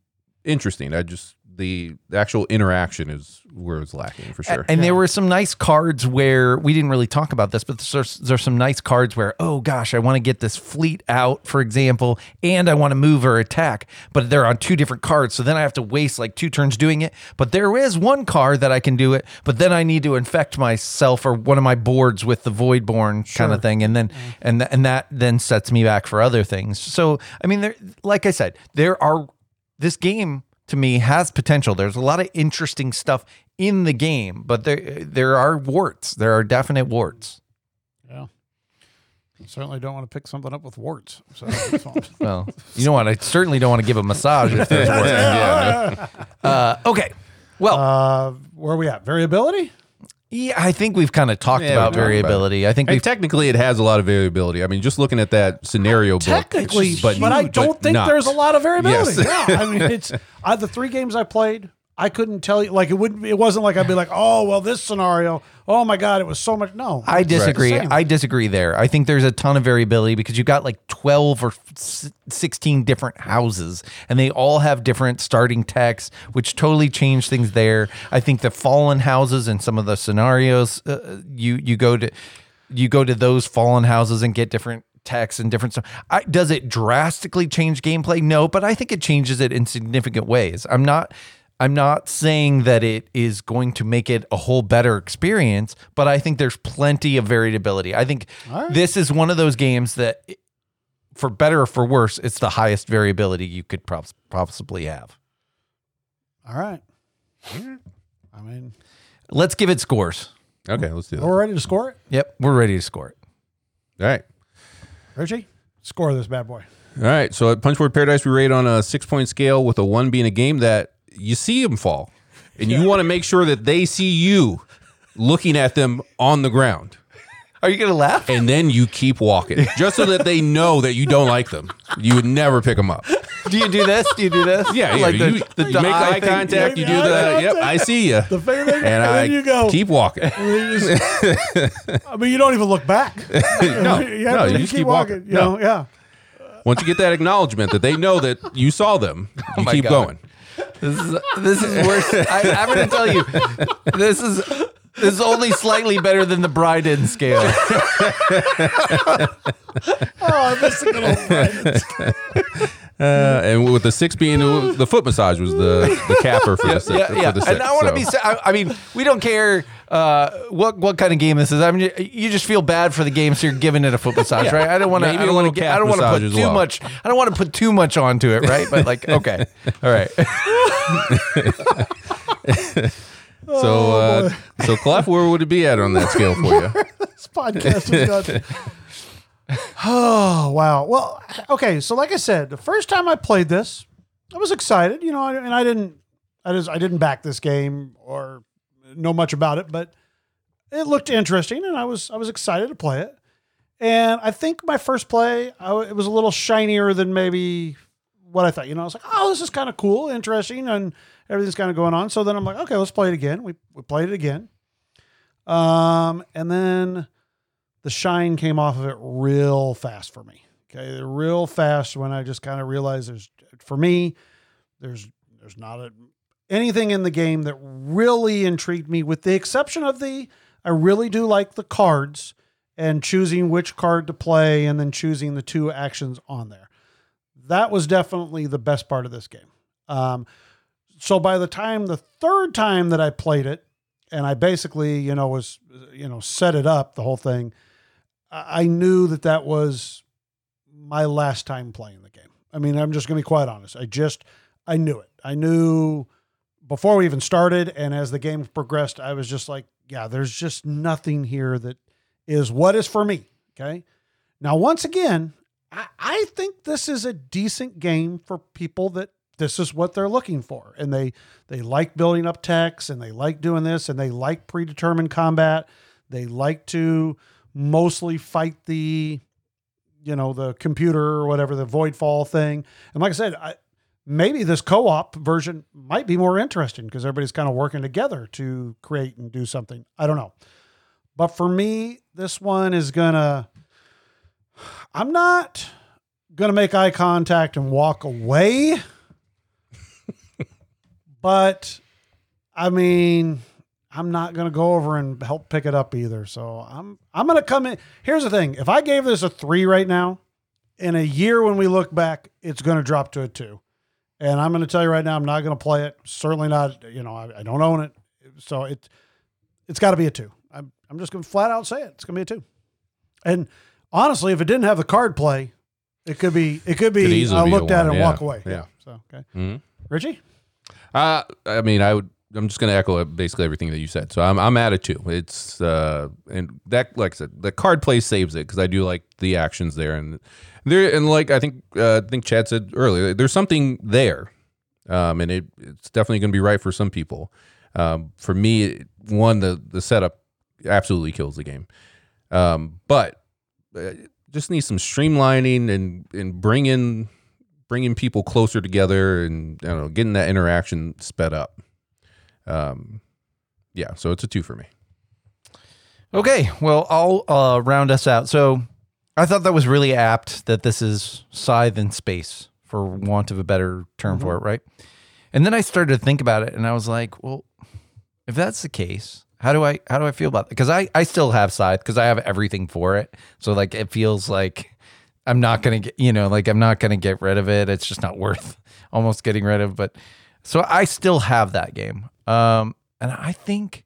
interesting. I just the, the actual interaction is where it's lacking for sure. And, and yeah. there were some nice cards where we didn't really talk about this, but there's, there's some nice cards where, oh gosh, I want to get this fleet out, for example, and I want to move or attack, but they're on two different cards. So then I have to waste like two turns doing it. But there is one card that I can do it, but then I need to infect myself or one of my boards with the Voidborn sure. kind of thing. And then, mm-hmm. and, th- and that then sets me back for other things. So, I mean, there, like I said, there are, this game, to me, has potential. There's a lot of interesting stuff in the game, but there there are warts. There are definite warts. Yeah. I certainly don't want to pick something up with warts. So well, you know what? I certainly don't want to give a massage if there's warts. yeah, no. uh, okay. Well. Uh, where are we at? Variability? Yeah, I think we've kind of talked yeah, about variability. About I think technically it has a lot of variability. I mean, just looking at that scenario technically, book. Technically, but, but I don't but think not. there's a lot of variability. Yes. Yeah, I mean, it's I, the three games I played, I couldn't tell you. Like, it wouldn't. It wasn't like I'd be like, oh, well, this scenario. Oh my God, it was so much. No, I disagree. I disagree there. I think there's a ton of variability because you've got like twelve or sixteen different houses, and they all have different starting texts, which totally change things. There, I think the fallen houses and some of the scenarios, uh, you you go to, you go to those fallen houses and get different text and different stuff. I, does it drastically change gameplay? No, but I think it changes it in significant ways. I'm not. I'm not saying that it is going to make it a whole better experience, but I think there's plenty of variability. I think right. this is one of those games that, for better or for worse, it's the highest variability you could prob- possibly have. All right. I mean, let's give it scores. Okay, let's do that. We're ready to score it? Yep, we're ready to score it. All right. Richie, score this bad boy. All right, so at Punchboard Paradise, we rate on a six-point scale with a one being a game that you see them fall, and you yeah. want to make sure that they see you looking at them on the ground. Are you going to laugh? And then you keep walking just so that they know that you don't like them. You would never pick them up. Do you do this? Do you do this? Yeah. Like yeah. The, you the, the, you the make eye thing. Contact. You do that. Yep. I see you. The thing, and, and I you go. Keep walking. I mean, you don't even look back. No. You, no, to, you, you just keep, keep walking. walking. You no. know, yeah. Once you get that acknowledgement that they know that you saw them, you oh keep God. going. This is this is worse. I, I'm going to tell you, this is this is only slightly better than the Bryden scale. Oh, this is a good old Bryden scale. Uh, and with the six being the foot massage was the, the capper for yeah, the six. Yeah, yeah. The six, and I want to so. be. I, I mean, we don't care uh, what what kind of game this is. I mean, you just feel bad for the game, so you're giving it a foot massage, yeah. right? I don't want to. I don't want to. I don't want to put too well. much. I don't want to put too much onto it, right? But like, okay, all right. so, uh, so Clef, where would it be at on that scale for you? This podcast is done. Oh, wow. Well, okay. So like I said, the first time I played this, I was excited, you know, and I didn't, I just, I didn't back this game or know much about it, but it looked interesting and I was, I was excited to play it. And I think my first play, I, it was a little shinier than maybe what I thought, you know, I was like, oh, this is kind of cool, interesting, and everything's kind of going on. So then I'm like, okay, let's play it again. We, we played it again. Um, and then the shine came off of it real fast for me. Okay, real fast when I just kind of realized there's, for me, there's there's not a, anything in the game that really intrigued me, with the exception of the, I really do like the cards and choosing which card to play and then choosing the two actions on there. That was definitely the best part of this game. Um, so by the time, the third time that I played it, and I basically, you know, was, you know, set it up, the whole thing, I knew that that was my last time playing the game. I mean, I'm just going to be quite honest. I just, I knew it. I knew before we even started. And as the game progressed, I was just like, yeah, there's just nothing here that is what is for me. Okay. Now, once again, I, I think this is a decent game for people that this is what they're looking for. And they, they like building up techs and they like doing this and they like predetermined combat. They like to mostly fight the, you know, the computer or whatever, the Voidfall thing. And like I said, I, maybe this co-op version might be more interesting because everybody's kind of working together to create and do something. I don't know. But for me, this one is gonna, I'm not going to make eye contact and walk away, but I mean, I'm not going to go over and help pick it up either. So I'm, I'm going to come in. Here's the thing. If I gave this a three right now, in a year, when we look back, it's going to drop to a two. And I'm going to tell you right now, I'm not going to play it. Certainly not. You know, I, I don't own it. So it, it's got to be a two. I'm, I'm just going to flat out say it. It's going to be a two. And honestly, if it didn't have the card play, it could be, it could be, could uh, looked be at it and yeah. walk away. Yeah. yeah. So, okay. Mm-hmm. Richie? Uh, I mean, I would, I'm just going to echo basically everything that you said. So I'm I'm at a two. It's uh and that, like I said, the card play saves it because I do like the actions there, and there and like I think uh, I think Chad said earlier, there's something there, um and it it's definitely going to be right for some people. Um, for me, one the the setup absolutely kills the game, um but uh, just needs some streamlining and and bring in bringing people closer together and I don't know getting that interaction sped up. Um, yeah, so it's a two for me. Okay, well, I'll uh, round us out. So I thought that was really apt that this is Scythe in space, for want of a better term mm-hmm. for it, right? And then I started to think about it, and I was like, well, if that's the case, how do I how do I feel about it? Because I, I still have Scythe, because I have everything for it. So, like, it feels like I'm not going to get, you know, like I'm not going to get rid of it. It's just not worth almost getting rid of. But so I still have that game. Um, and I think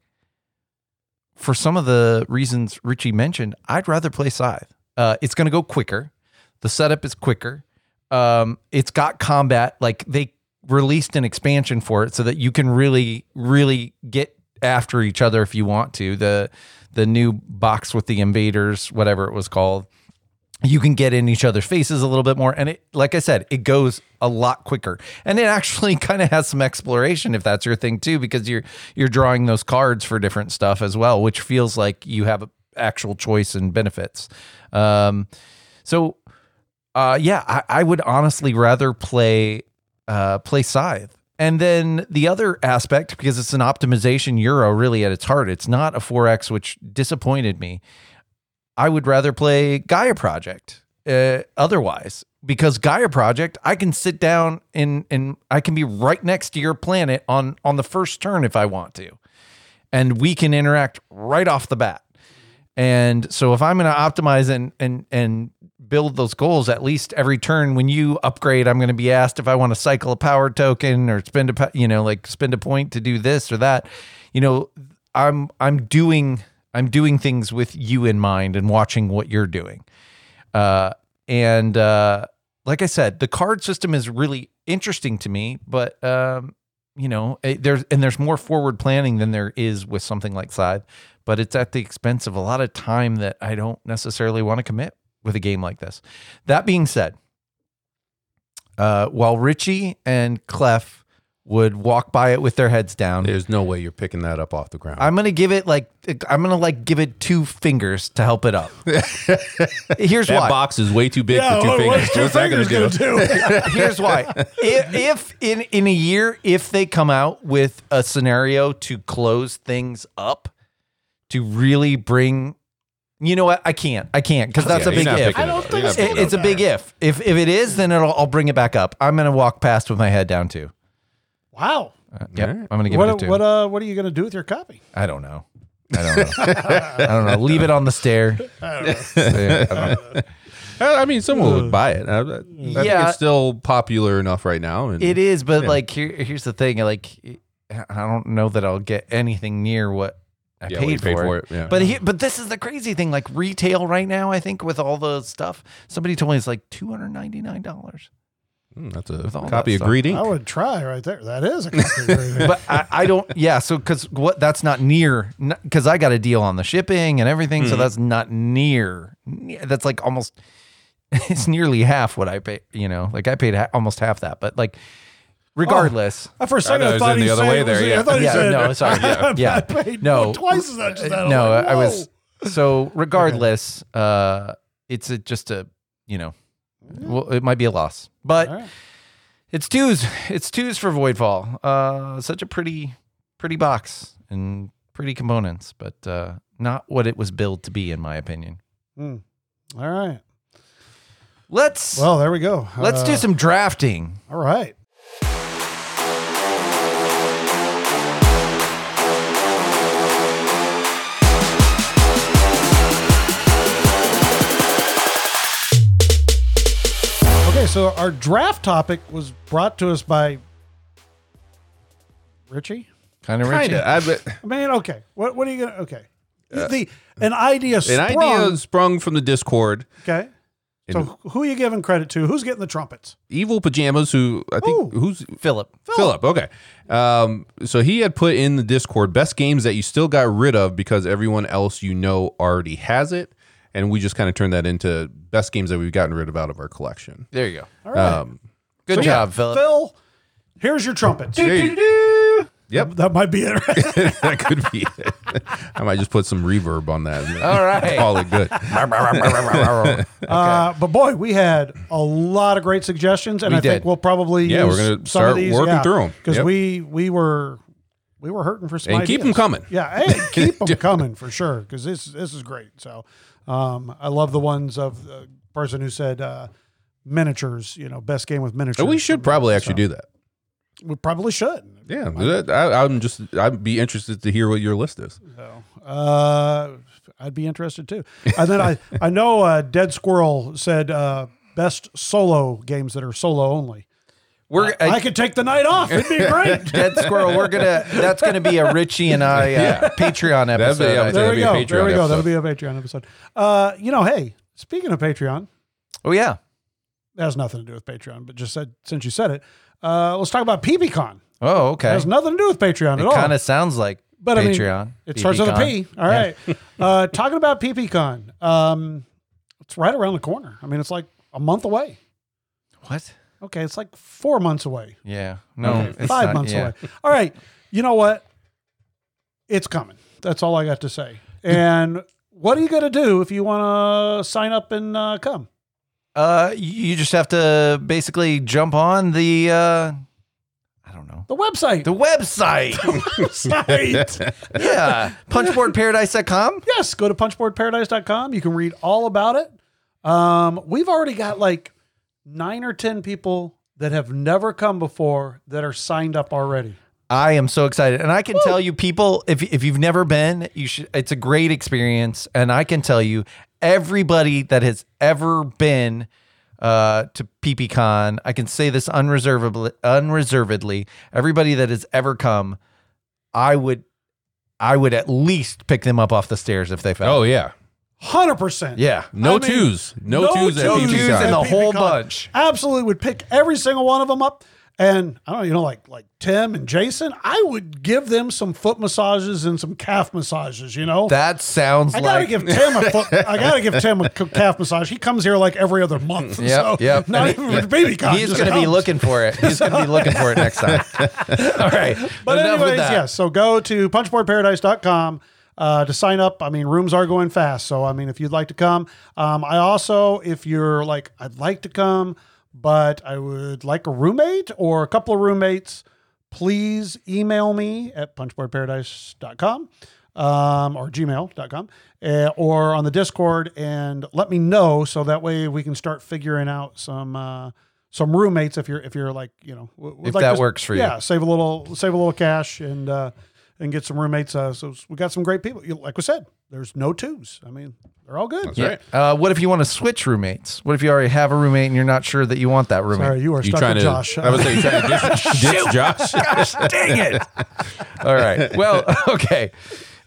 for some of the reasons Richie mentioned, I'd rather play Scythe. Uh, it's going to go quicker. The setup is quicker. Um, it's got combat. Like they released an expansion for it so that you can really, really get after each other if you want to. The, the new box with the invaders, whatever it was called, you can get in each other's faces a little bit more. And it, like I said, it goes a lot quicker, and it actually kind of has some exploration if that's your thing too, because you're, you're drawing those cards for different stuff as well, which feels like you have a, actual choice and benefits. Um, so, uh, yeah, I, I would honestly rather play uh, play Scythe. And then the other aspect, because it's an optimization euro really at its heart, it's not a four X, which disappointed me. I would rather play Gaia Project uh, otherwise, because Gaia Project, I can sit down and and I can be right next to your planet on, on the first turn if I want to. And we can interact right off the bat. And so if I'm going to optimize and and and build those goals, at least every turn when you upgrade, I'm going to be asked if I want to cycle a power token or spend a you know like spend a point to do this or that. You know, I'm I'm doing I'm doing things with you in mind and watching what you're doing. Uh, and uh, like I said, the card system is really interesting to me, but um, you know, it, there's and there's more forward planning than there is with something like Scythe. But it's at the expense of a lot of time that I don't necessarily want to commit with a game like this. That being said, uh, while Richie and Clef would walk by it with their heads down, there's no way you're picking that up off the ground. I'm gonna give it like I'm gonna like give it two fingers to help it up. Here's that why that box is way too big yeah, for two what, fingers. What's two What's fingers gonna do? do? Here's why. If, if in in a year, if they come out with a scenario to close things up. To really bring, you know what? I can't. I can't because that's yeah, a big if. I don't think it, it's a big if. If if it is, then it'll, I'll bring it back up. I'm gonna walk past with my head down too. Wow. Uh, yeah, right. I'm gonna give what, it a two. What uh? What are you gonna do with your copy? I don't know. I don't know. I don't know. Leave it on the stair. I don't know. Yeah, I don't know. I mean, someone would buy it. I, I yeah, think it's still popular enough right now. And, it is, but yeah. like here, here's the thing. Like, I don't know that I'll get anything near what. I yeah, paid, paid for, for it, it. Yeah. But he, but this is the crazy thing. Like retail right now, I think with all the stuff, somebody told me it's like two hundred ninety nine dollars. Mm, that's a copy that of Greed Incorporated. I would try right there. That is a copy of Greed Incorporated. But I, I don't. Yeah. So because what that's not near because I got a deal on the shipping and everything. Mm. So that's not near. That's like almost. It's nearly half what I pay. You know, like I paid ha- almost half that. But like. Regardless, oh, for a second I, know, I thought he the other way there. Yeah, I thought he yeah, said no. Sorry, yeah, yeah. I paid no, twice as much as that. No, I, like, I was so. Regardless, okay. uh, it's a, just a you know, well, it might be a loss, but right. it's twos. It's twos for Voidfall. Uh, such a pretty, pretty box and pretty components, but uh, not what it was billed to be, in my opinion. Mm. All right, let's. Well, there we go. Let's uh, do some drafting. All right. Okay, so our draft topic was brought to us by Richie. Kind of Richie. I, but... I mean, okay. What What are you gonna? Okay, uh, the an idea. Sprung, an idea sprung from the Discord. Okay. So who are you giving credit to? Who's getting the trumpets? Evil Pajamas, who I think, Ooh, who's Philip. Philip, okay. Um, so he had put in the Discord, best games that you still got rid of because everyone else you know already has it. And we just kind of turned that into best games that we've gotten rid of out of our collection. There you go. All right. Um, Good so job, yeah, Philip. Phil, here's your trumpets. You. Yep. That might be it, right? That could be it. I might just put some reverb on that. All right. Call it good. Okay. uh, but boy, we had a lot of great suggestions, and we I did. think we'll probably yeah, use we're gonna some start of these working yeah, through them because yep. we we were we were hurting for some and ideas. Keep them coming. Yeah, hey, keep them coming for sure because this this is great. So um, I love the ones of the person who said uh, miniatures. You know, best game with miniatures. We should probably so. actually do that. We probably should. Yeah, I, I'm just. I'd be interested to hear what your list is. So, uh, I'd be interested too. And then I, I know uh, Dead Squirrel said uh, best solo games that are solo only. We're I, I, I could take the night off. It'd be great. Dead Squirrel. We're gonna. That's gonna be a Richie and I uh, yeah. Patreon episode. Be, yeah, there we go. There we go. That'll be a Patreon episode. Uh, you know, hey, speaking of Patreon. Oh yeah, that has nothing to do with Patreon, but just said since you said it. Uh, let's talk about P B Con. Oh, okay. It has nothing to do with Patreon at it all. It kind of sounds like but, Patreon. I mean, it P B starts with a P. All right. Yeah. uh, talking about P B Con. Um, it's right around the corner. I mean, it's like a month away. What? Okay, it's like four months away. Yeah. No, okay, it's five not, months yeah. away. All right. You know what? It's coming. That's all I got to say. And what are you going to do if you want to sign up and uh, come? Uh, you just have to basically jump on the, uh, I don't know. The website. The website. The website. Yeah. punchboard paradise dot com. Yes. Go to punchboard paradise dot com. You can read all about it. Um, we've already got like nine or ten people that have never come before that are signed up already. I am so excited. And I can Woo. tell you people, if if you've never been, you should, it's a great experience. And I can tell you, everybody that has ever been uh, to PPCon, I can say this unreservedly, unreservedly, everybody that has ever come, I would I would at least pick them up off the stairs if they fell. Oh, yeah. one hundred percent. Yeah. No I twos. Mean, no, no twos at PPCon. No twos and the whole bunch. Absolutely would pick every single one of them up. And I don't know, you know, like like Tim and Jason, I would give them some foot massages and some calf massages, you know? That sounds I gotta like... give Tim a foot, I got to give Tim a calf massage. He comes here like every other month. Yep, so yep. Not and even with baby cock. He's going to be looking for it. He's going to be looking for it next time. All right. But anyways, yes, yeah, so go to punchboard paradise dot com uh, to sign up. I mean, rooms are going fast. So, I mean, if you'd like to come. Um, I also, if you're like, I'd like to come, but I would like a roommate or a couple of roommates, please email me at punchboard paradise dot com um, or gmail dot com uh, or on the Discord and let me know so that way we can start figuring out some uh, some roommates if you're if you're like, you know, if like that this, works for yeah, you. Yeah, save a little save a little cash and uh, and get some roommates. Uh, so we got some great people. Like we said, there's no twos. I mean, they're all good. That's yeah. right. Uh, what if you want to switch roommates? What if you already have a roommate and you're not sure that you want that roommate? Sorry, you are you stuck with to, Josh. I was saying, trying to ditch, ditch Josh. Gosh, dang it. All right. Well, okay.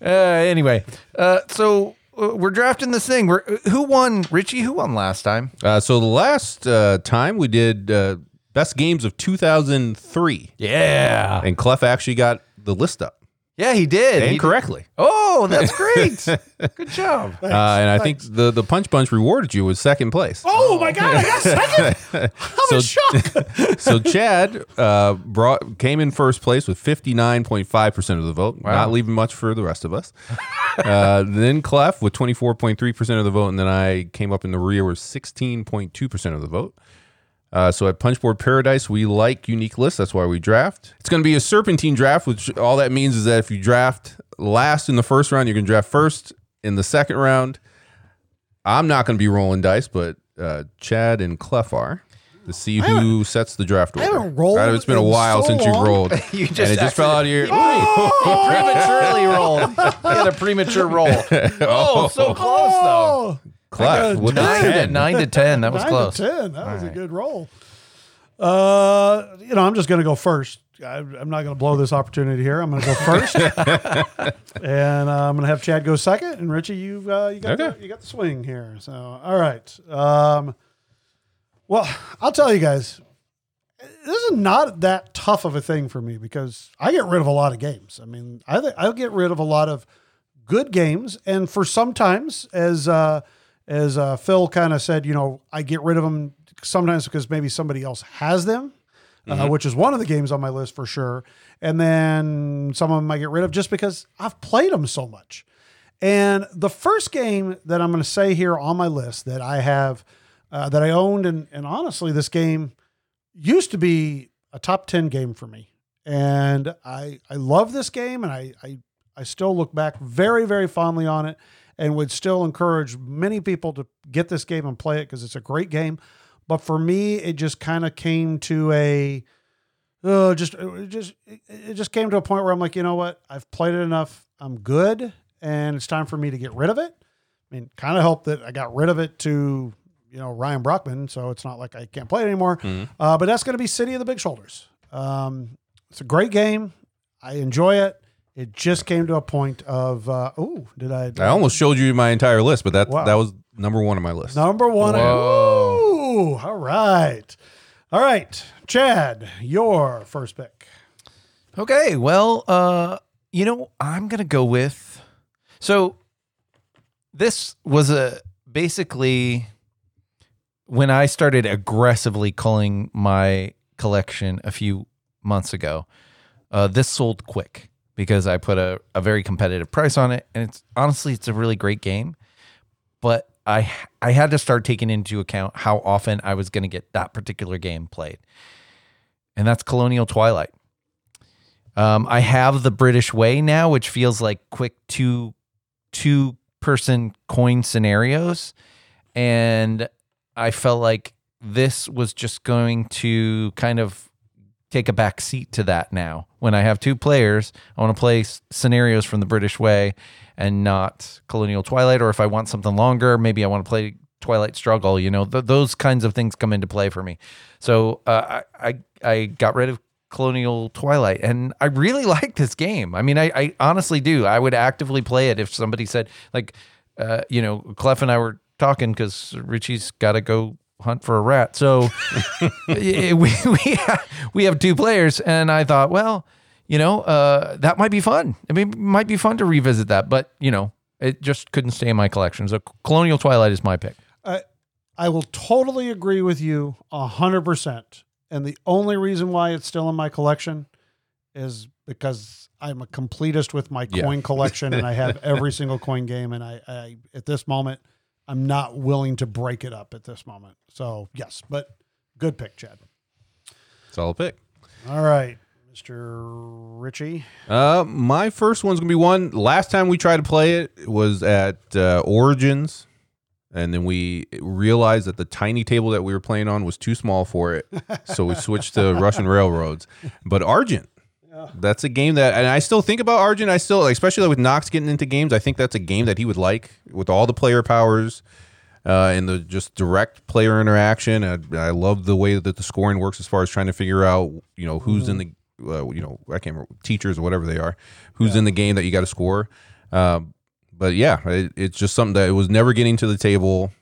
Uh, anyway, uh, so we're drafting this thing. We're, who won, Richie? Who won last time? Uh, so the last uh, time we did uh, best games of two thousand three. Yeah. And Clef actually got the list up. Yeah, he did. And he correctly. Did. Oh, that's great. Good job. Thanks, uh, and I thanks. think the, the Punch Bunch rewarded you with second place. Oh, oh. my God. I got second. I'm in shock. So Chad uh, brought came in first place with fifty-nine point five percent of the vote, wow. not leaving much for the rest of us. uh, then Clef with twenty-four point three percent of the vote, and then I came up in the rear with sixteen point two percent of the vote. Uh, so at Punchboard Paradise, we like unique lists. That's why we draft. It's going to be a serpentine draft, which all that means is that if you draft last in the first round, you're going to draft first in the second round. I'm not going to be rolling dice, but uh, Chad and Clef are to see who sets the draft order. I haven't rolled. Right, it's been a while so since you've rolled. you just and it just fell out of your... Oh! Prematurely rolled. You had a premature roll. Oh, so close, though. Clef, like nine, to nine to ten. That was nine close. To ten. That All was right. a good roll. Uh, you know, I'm just going to go first. I, I'm not going to blow this opportunity here. I'm going to go first, and uh, I'm going to have Chad go second. And Richie, you uh, you got okay. the, you got the swing here. So, all right. Um, well, I'll tell you guys, this is not that tough of a thing for me because I get rid of a lot of games. I mean, I th- I'll get rid of a lot of good games, and for sometimes as uh. As uh, Phil kind of said, you know, I get rid of them sometimes because maybe somebody else has them, mm-hmm. uh, which is one of the games on my list for sure. And then some of them I get rid of just because I've played them so much. And the first game that I'm going to say here on my list that I have, uh, that I owned, and, and honestly, this game used to be a top ten game for me. And I I love this game, and I I, I still look back very, very fondly on it. And would still encourage many people to get this game and play it because it's a great game. But for me, it just kind of came to a, uh, just, it just, it just came to a point where I'm like, you know what? I've played it enough. I'm good. And it's time for me to get rid of it. I mean, kind of helped that I got rid of it to, you know, Ryan Brockman. So it's not like I can't play it anymore. Mm-hmm. Uh, but that's going to be City of the Big Shoulders. Um, it's a great game. I enjoy it. It just came to a point of, uh, oh, did I? Did I almost showed you my entire list, but that wow. that was number one on my list. Number one. Whoa. Ooh, all right. All right. Chad, your first pick. Okay. Well, uh, you know, I'm going to go with. So this was a basically when I started aggressively culling my collection a few months ago, uh, this sold quick. Because I put a, a very competitive price on it. And it's honestly, it's a really great game. but I I had to start taking into account how often I was going to get that particular game played. And that's Colonial Twilight. Um, I have the British Way now, which feels like quick two two person coin scenarios. And I felt like this was just going to kind of take a back seat to that now. When I have two players, I want to play scenarios from the British Way and not Colonial Twilight. Or if I want something longer, maybe I want to play Twilight Struggle. You know, th- those kinds of things come into play for me. So uh, I, I I got rid of Colonial Twilight, and I really like this game. I mean, I, I honestly do. I would actively play it if somebody said, like, uh, you know, Clef and I were talking because Richie's got to go hunt for a rat. So we we have, we have two players, and I thought, well, you know, uh, that might be fun. I mean, it might be fun to revisit that, but you know, it just couldn't stay in my collection. So Colonial Twilight is my pick. I uh, I will totally agree with you a hundred percent. And the only reason why it's still in my collection is because I'm a completist with my coin yeah. collection, and I have every single coin game. And I, I at this moment, I'm not willing to break it up at this moment. So yes, but good pick, Chad. Solid pick. All right, Mister Richie. Uh, my first one's gonna be one. Last time we tried to play it, it was at uh, Origins, and then we realized that the tiny table that we were playing on was too small for it, so we switched to Russian Railroads. But Argent. That's a game that, and I still think about Argent. I still, especially with Knox getting into games, I think that's a game that he would like with all the player powers uh, and the just direct player interaction. I, I love the way that the scoring works as far as trying to figure out, you know, who's mm-hmm. in the, uh, you know, I can't remember, teachers or whatever they are, who's yeah. in the game that you got to score. Uh, but yeah, it, it's just something that it was never getting to the table.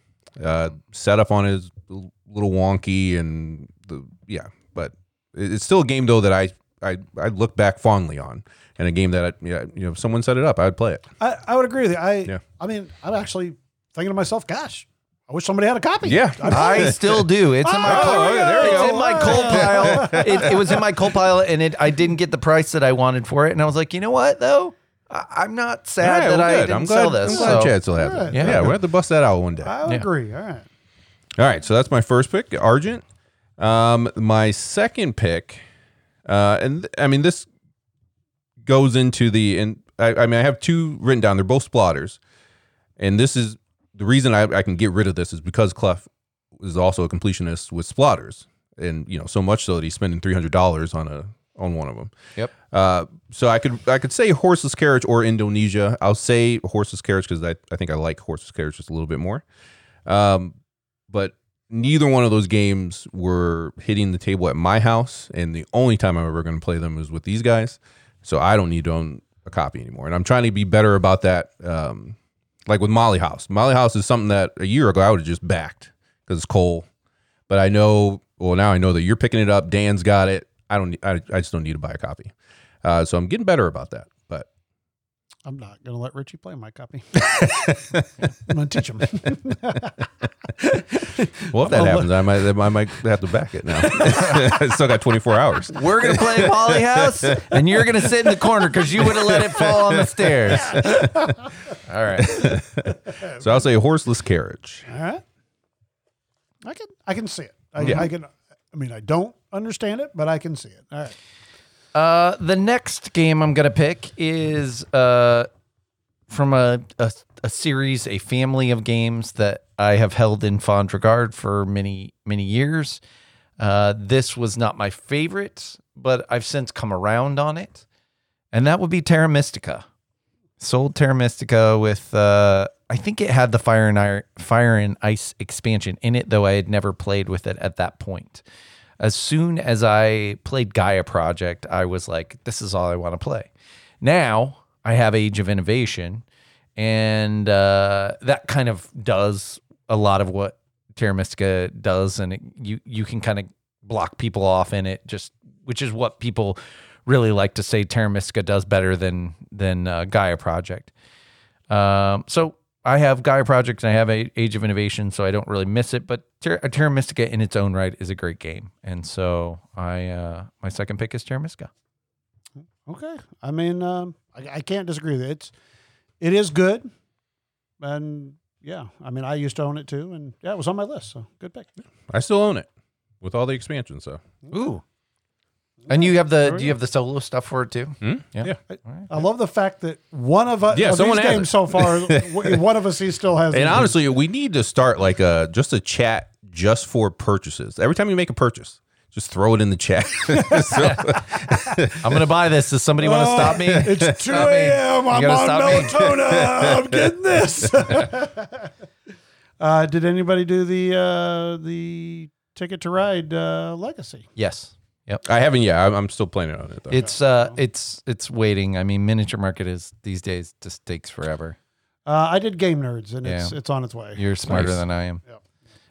Uh, set up on his little wonky and the, yeah, but it, it's still a game though that I, I I look back fondly on, and a game that, I, you know, if someone set it up, I would play it. I, I would agree with you. I yeah. I mean, I'm actually thinking to myself, gosh, I wish somebody had a copy. Yeah, I, I still do. It's oh, in my coal oh, yeah, it's go. in my coal pile. It, it was in my coal pile, and it I didn't get the price that I wanted for it, and I was like, you know what, though? I, I'm not sad yeah, that I good. didn't I'm glad, sell this. I'm glad so. Chad still have it. Right. Yeah, yeah, we'll have to bust that out one day. I would yeah. agree. All right. All right, so that's my first pick, Argent. Um, my second pick... Uh, and I mean, this goes into the, and I, I mean, I have two written down. They're both splatters. And this is the reason I, I can get rid of this is because Clef is also a completionist with splatters. And, you know, so much so that he's spending three hundred dollars on a, on one of them. Yep. Uh, so I could, I could say Horseless Carriage or Indonesia. I'll say Horseless Carriage because I, I think I like Horseless Carriage just a little bit more. Um, but neither one of those games were hitting the table at my house, and the only time I'm ever going to play them is with these guys, so I don't need to own a copy anymore. And I'm trying to be better about that, um, like with Molly House. Molly House is something that a year ago I would have just backed because it's Cole. But I know, well, now I know that you're picking it up. Dan's got it. I don't. I, I just don't need to buy a copy. Uh, so I'm getting better about that. But I'm not going to let Richie play my copy. I'm going to teach him. Well, if that happens, I might I might have to back it now. I still got twenty-four hours. We're going to play Molly House, and you're going to sit in the corner because you would have let it fall on the stairs. All right. So I'll say Horseless Carriage. All right. I can I can see it. I, yeah. I can. I mean, I don't understand it, but I can see it. All right. Uh, the next game I'm going to pick is uh, from a, a a series, a family of games that I have held in fond regard for many, many years. Uh, this was not my favorite, but I've since come around on it. And that would be Terra Mystica. Sold Terra Mystica with, uh, I think it had the Fire and, I- Fire and Ice expansion in it, though I had never played with it at that point. As soon as I played Gaia Project, I was like, this is all I want to play. Now I have Age of Innovation, and uh, that kind of does a lot of what Terra Mystica does, and it, you, you can kind of block people off in it, just which is what people really like to say Terra Mystica does better than, than uh, Gaia Project. Um, so I have Gaia Project and I have Age of Innovation, so I don't really miss it. But Ter- Terra Mystica in its own right is a great game, and so I uh, my second pick is Terra Mystica. Okay, I mean um, I, I can't disagree with it. It's it is good, and yeah, I mean, I used to own it too, and yeah, it was on my list, so good pick. I still own it with all the expansions, so. Ooh. And you have the do you have the solo stuff for it too? Hmm? Yeah, yeah. I, I love the fact that one of us, yeah, of these games it. so far, one of us he still has. And honestly, games. we need to start like a just a chat just for purchases. Every time you make a purchase, just throw it in the chat. I'm gonna buy this. Does somebody oh, want to stop me? It's two a m. I'm on melatonin. I'm getting this. uh, did anybody do the uh, the Ticket to Ride uh, Legacy? Yes. Yep. I haven't yet. I'm still planning on it, though. It's uh, it's it's waiting. I mean, miniature market is these days just takes forever. Uh, I did Game Nerds, and yeah. it's it's on its way. You're smarter nice. than I am. Yep.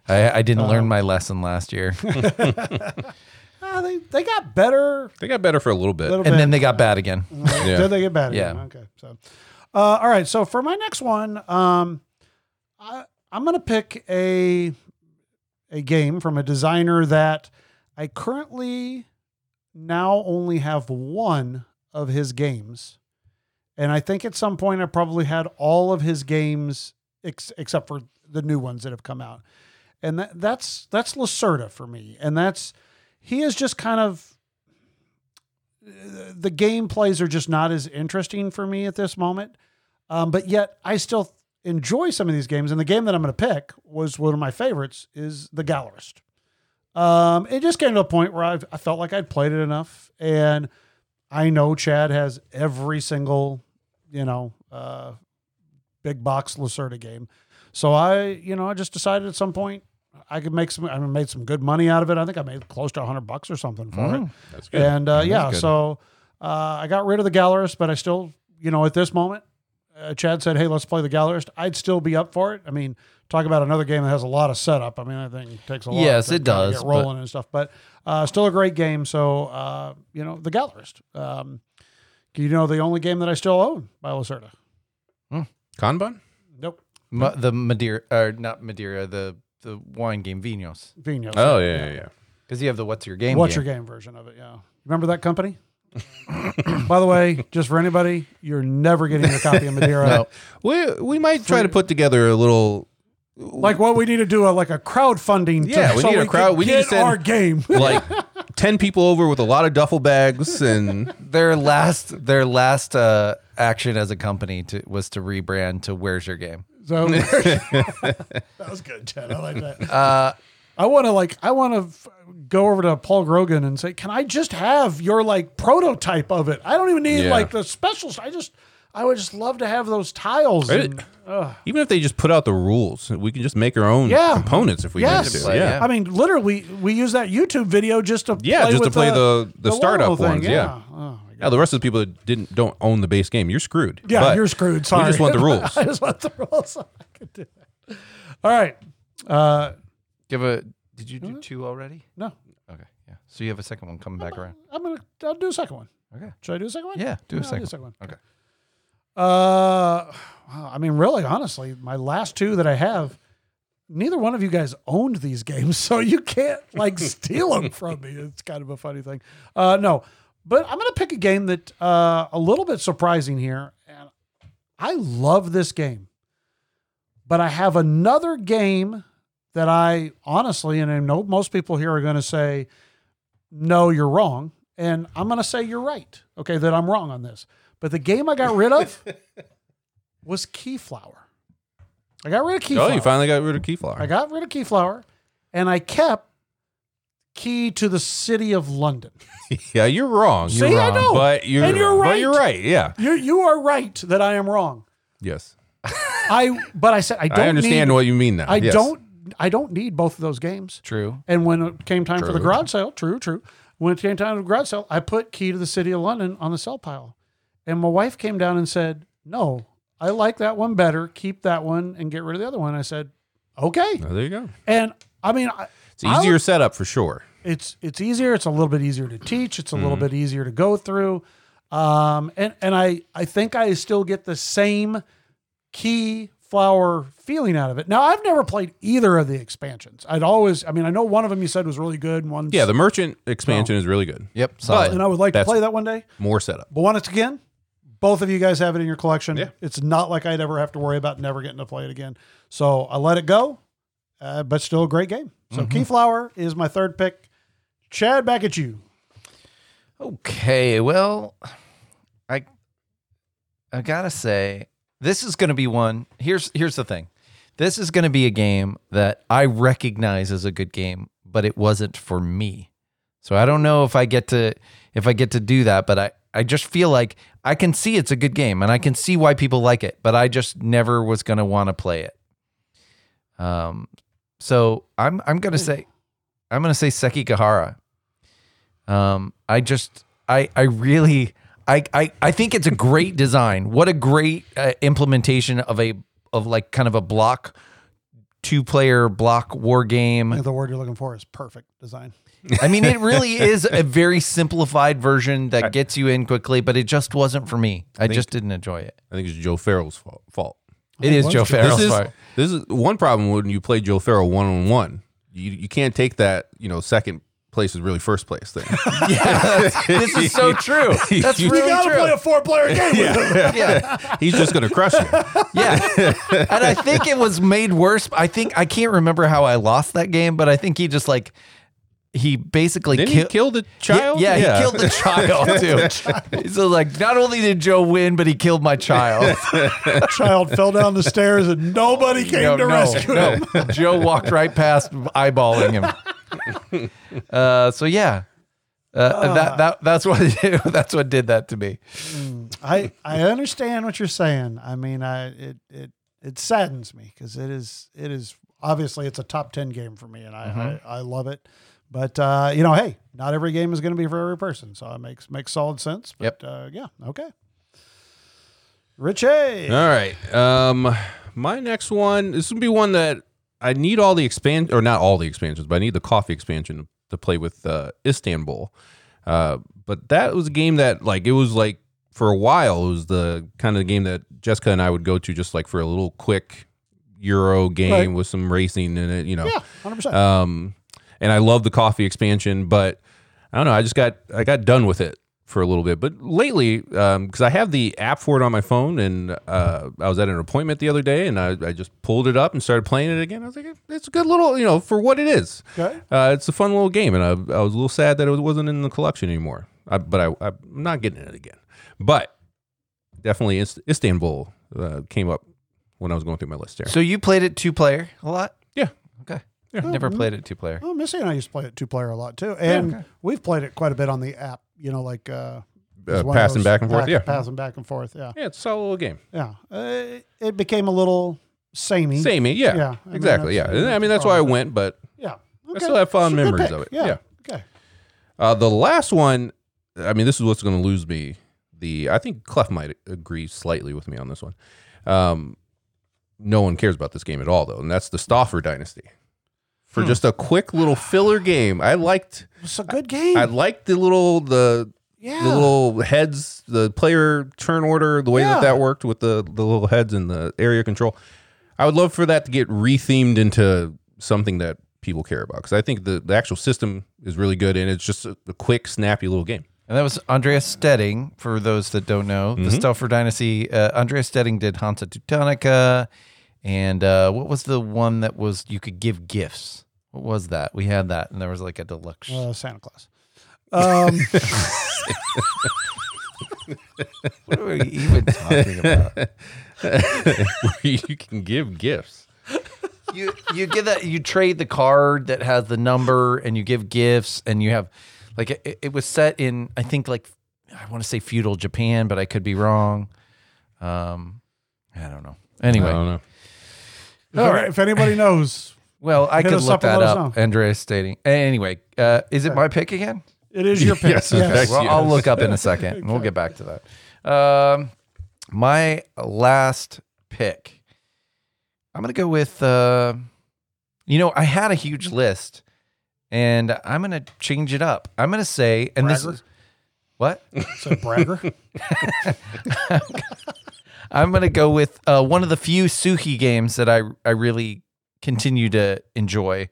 I, I didn't um, learn my lesson last year. uh, they they got better. They got better for a little bit, little and bit. then they got bad again. Uh, yeah. Did they get bad? Again? Yeah. Okay. So, uh, all right. So for my next one, um, I I'm gonna pick a a game from a designer that I currently now only have one of his games. And I think at some point I probably had all of his games ex- except for the new ones that have come out. And that, that's that's Lacerda for me. And that's he is just kind of the gameplays are just not as interesting for me at this moment. Um, but yet I still enjoy some of these games. And the game that I'm going to pick was one of my favorites is The Gallerist. Um, it just came to a point where I've, I felt like I'd played it enough, and I know Chad has every single, you know, uh, big box Lacerda game. So I, you know, I just decided at some point I could make some, I made some good money out of it. I think I made close to a hundred bucks or something for mm, it. That's good. And, uh, that yeah, good. so, uh, I got rid of The Gallerist, but I still, you know, at this moment, uh, Chad said, hey, let's play The Gallerist. I'd still be up for it. I mean, talk about another game that has a lot of setup. I mean, I think it takes a lot. Yes, to it does. Get rolling but... and stuff, but uh, still a great game. So uh, you know, The Gallerist. Um, you know, the only game that I still own by Lacerda. Hmm. Kanban? Nope. Ma- the Madeira, or not Madeira, the the wine game Vinos. Vinos. Oh yeah, yeah, yeah. Because you have the What's Your Game? What's game. Your Game version of it? Yeah. Remember that company? By the way, just for anybody, you're never getting a copy of Madeira. No. We we might try to put together a little. Like what we need to do, a, like a crowdfunding. Yeah, to, we so need we a crowd. We need to send our game. Like ten people over with a lot of duffel bags, and their last their last uh, action as a company to, was to rebrand to Where's Your Game. So that was good, Chad. I like that. Uh, I want to like I want to f- go over to Paul Grogan and say, can I just have your like prototype of it? I don't even need yeah. like the specials. I just. I would just love to have those tiles. And, uh, Even if they just put out the rules, we can just make our own yeah. components if we yes. need to. Yeah. yeah, I mean, literally, we use that YouTube video just to yeah, play just to play the, the, the startup thing. ones. Yeah, yeah. Oh, now the rest of the people that didn't don't own the base game, you're screwed. Yeah, but you're screwed. Sorry, we just want the rules. I just want the rules. So I can do that. All right, uh, give a. Did you do uh, two already? No. Okay. Yeah. So you have a second one coming I'm back a, around. I'm gonna. I'll do a second one. Okay. Should I do a second one? Yeah. Do no, a second. I'll do a second one. Okay. Uh, I mean, really, honestly, my last two that I have, neither one of you guys owned these games, so you can't like steal them from me. It's kind of a funny thing. Uh, no, but I'm gonna pick a game that uh a little bit surprising here, and I love this game, but I have another game that I honestly, and I know most people here are gonna say, no, you're wrong, and I'm gonna say you're right. Okay, that I'm wrong on this. But the game I got rid of was Keyflower. I got rid of Keyflower. Oh, you finally got rid of Keyflower. I got rid of Keyflower, and I kept Key to the City of London. Yeah, you're wrong. See, you're wrong, I know. But you're, and you're right. But you're right, yeah. You're, you are right that I am wrong. Yes. I. But I said I don't I understand need, what you mean now. I yes. don't I don't need both of those games. True. And when it came time true. for the garage sale, true, true. When it came time for the garage sale, I put Key to the City of London on the sell pile. And my wife came down and said, no, I like that one better. Keep that one and get rid of the other one. I said, okay. Oh, there you go. And I mean, I, it's an easier I, setup for sure. It's it's easier. It's a little bit easier to teach. It's a mm-hmm. little bit easier to go through. Um, and and I, I think I still get the same Keyflower feeling out of it. Now, I've never played either of the expansions. I'd always, I mean, I know one of them you said was really good. And one's, yeah, the Merchant expansion no. is really good. Yep. Solid. But, and I would like That's to play that one day. More setup. But once again, Both of you guys have it in your collection. Yeah. It's not like I'd ever have to worry about never getting to play it again. So I let it go, uh, but still a great game. So mm-hmm. Keyflower is my third pick. Chad, back at you. Okay, well, I I gotta say, this is gonna be one. Here's here's the thing. This is gonna be a game that I recognize as a good game, but it wasn't for me. So I don't know if I get to if I get to do that, but I, I just feel like I can see it's a good game and I can see why people like it, but I just never was gonna wanna play it. Um so I'm I'm gonna say I'm gonna say Sekigahara. Um, I just, I, I really, I, I, I think it's a great design. What a great uh, implementation of a, of like kind of a block, two player block war game. I think the word you're looking for is perfect design. I mean, it really is a very simplified version that gets you in quickly, but it just wasn't for me. I, I think, just didn't enjoy it. I think it's Joe Farrell's fault. fault. It, it is Joe Farrell's fault. This is one problem when you play Joe Farrell one-on-one. You, you can't take that, you know, second place is really first place thing. Yeah, this is so true. That's you really gotta true. Play a four player game. Yeah. With him. Yeah, he's just gonna crush you. Yeah, and I think it was made worse. I think I can't remember how I lost that game, but I think he just like he basically ki- he killed the child. Yeah, yeah, he killed the child too. So like, not only did Joe win, but he killed my child. Child fell down the stairs and nobody came no, to no, rescue no. him. Joe walked right past, eyeballing him. uh, so yeah, uh, uh, that that that's what it, that's what did that to me. I I understand what you're saying. I mean, I it it it saddens me because it is it is obviously it's a top ten game for me, and I mm-hmm. I, I love it. But uh, you know, hey, not every game is going to be for every person, so it makes makes solid sense. But yep. uh, yeah, okay. Richie. All right. Um, my next one. This would be one that. I need all the expand or not all the expansions, but I need the coffee expansion to play with uh, Istanbul. Uh, but that was a game that like it was like for a while it was the kind of game that Jessica and I would go to just like for a little quick Euro game right. with some racing in it, you know. Yeah, one hundred percent. Um, and I love the coffee expansion, but I don't know. I just got I got done with it for a little bit. But lately, um, because I have the app for it on my phone, and uh, I was at an appointment the other day, and I, I just pulled it up and started playing it again. I was like, it's a good little, you know, for what it is. Okay. Uh, it's a fun little game, and I, I was a little sad that it wasn't in the collection anymore. I, but I, I'm not getting it again. But definitely Istanbul uh, came up when I was going through my list there. So you played it two-player a lot? Yeah. Okay. Yeah. Never oh, played it two-player. Oh, Missy and I used to play it two-player a lot, too. And yeah, okay. We've played it quite a bit on the app. You know, like uh, uh, passing back and back, forth, yeah. Passing back and forth, yeah. Yeah, it's a solid little game. Yeah, uh, it became a little samey. Samey, yeah, yeah, I exactly, mean, yeah. I mean, that's why I went, but yeah, okay. I still have fond it's memories of it. Yeah, yeah. Okay. Uh, the last one, I mean, this is what's going to lose me. The I think Clef might agree slightly with me on this one. Um, no one cares about this game at all, though, and that's the Stauffer Dynasty. For hmm. just a quick little filler game, I liked. It's a good game. I, I liked the little the, yeah. the little heads, the player turn order, the way yeah. that that worked with the the little heads and the area control. I would love for that to get rethemed into something that people care about because I think the, the actual system is really good and it's just a, a quick, snappy little game. And that was Andrea Steding. For those that don't know, mm-hmm. the Stauffer Dynasty. Uh, Andrea Steding did Hansa Teutonica. And uh, what was the one that was you could give gifts? What was that? We had that, and there was like a deluxe. Uh, Santa Claus. Um, what are we even talking about? Where you can give gifts. You you give that you trade the card that has the number, and you give gifts, and you have like it, it was set in I think like I want to say feudal Japan, but I could be wrong. Um, I don't know. Anyway. I don't know. If, All right. if anybody knows. Well, I could look up that up. Andrea Steding. Anyway, uh, is it my pick again? It is your pick. Yes, yes. Okay. Well, I'll look up in a second. Okay. We'll get back to that. Um, my last pick. I'm going to go with, uh, you know, I had a huge list, and I'm going to change it up. I'm going to say, and bragger? This is, what? It's a bragger? I'm going to go with uh, one of the few Suhi games that I, I really continue to enjoy,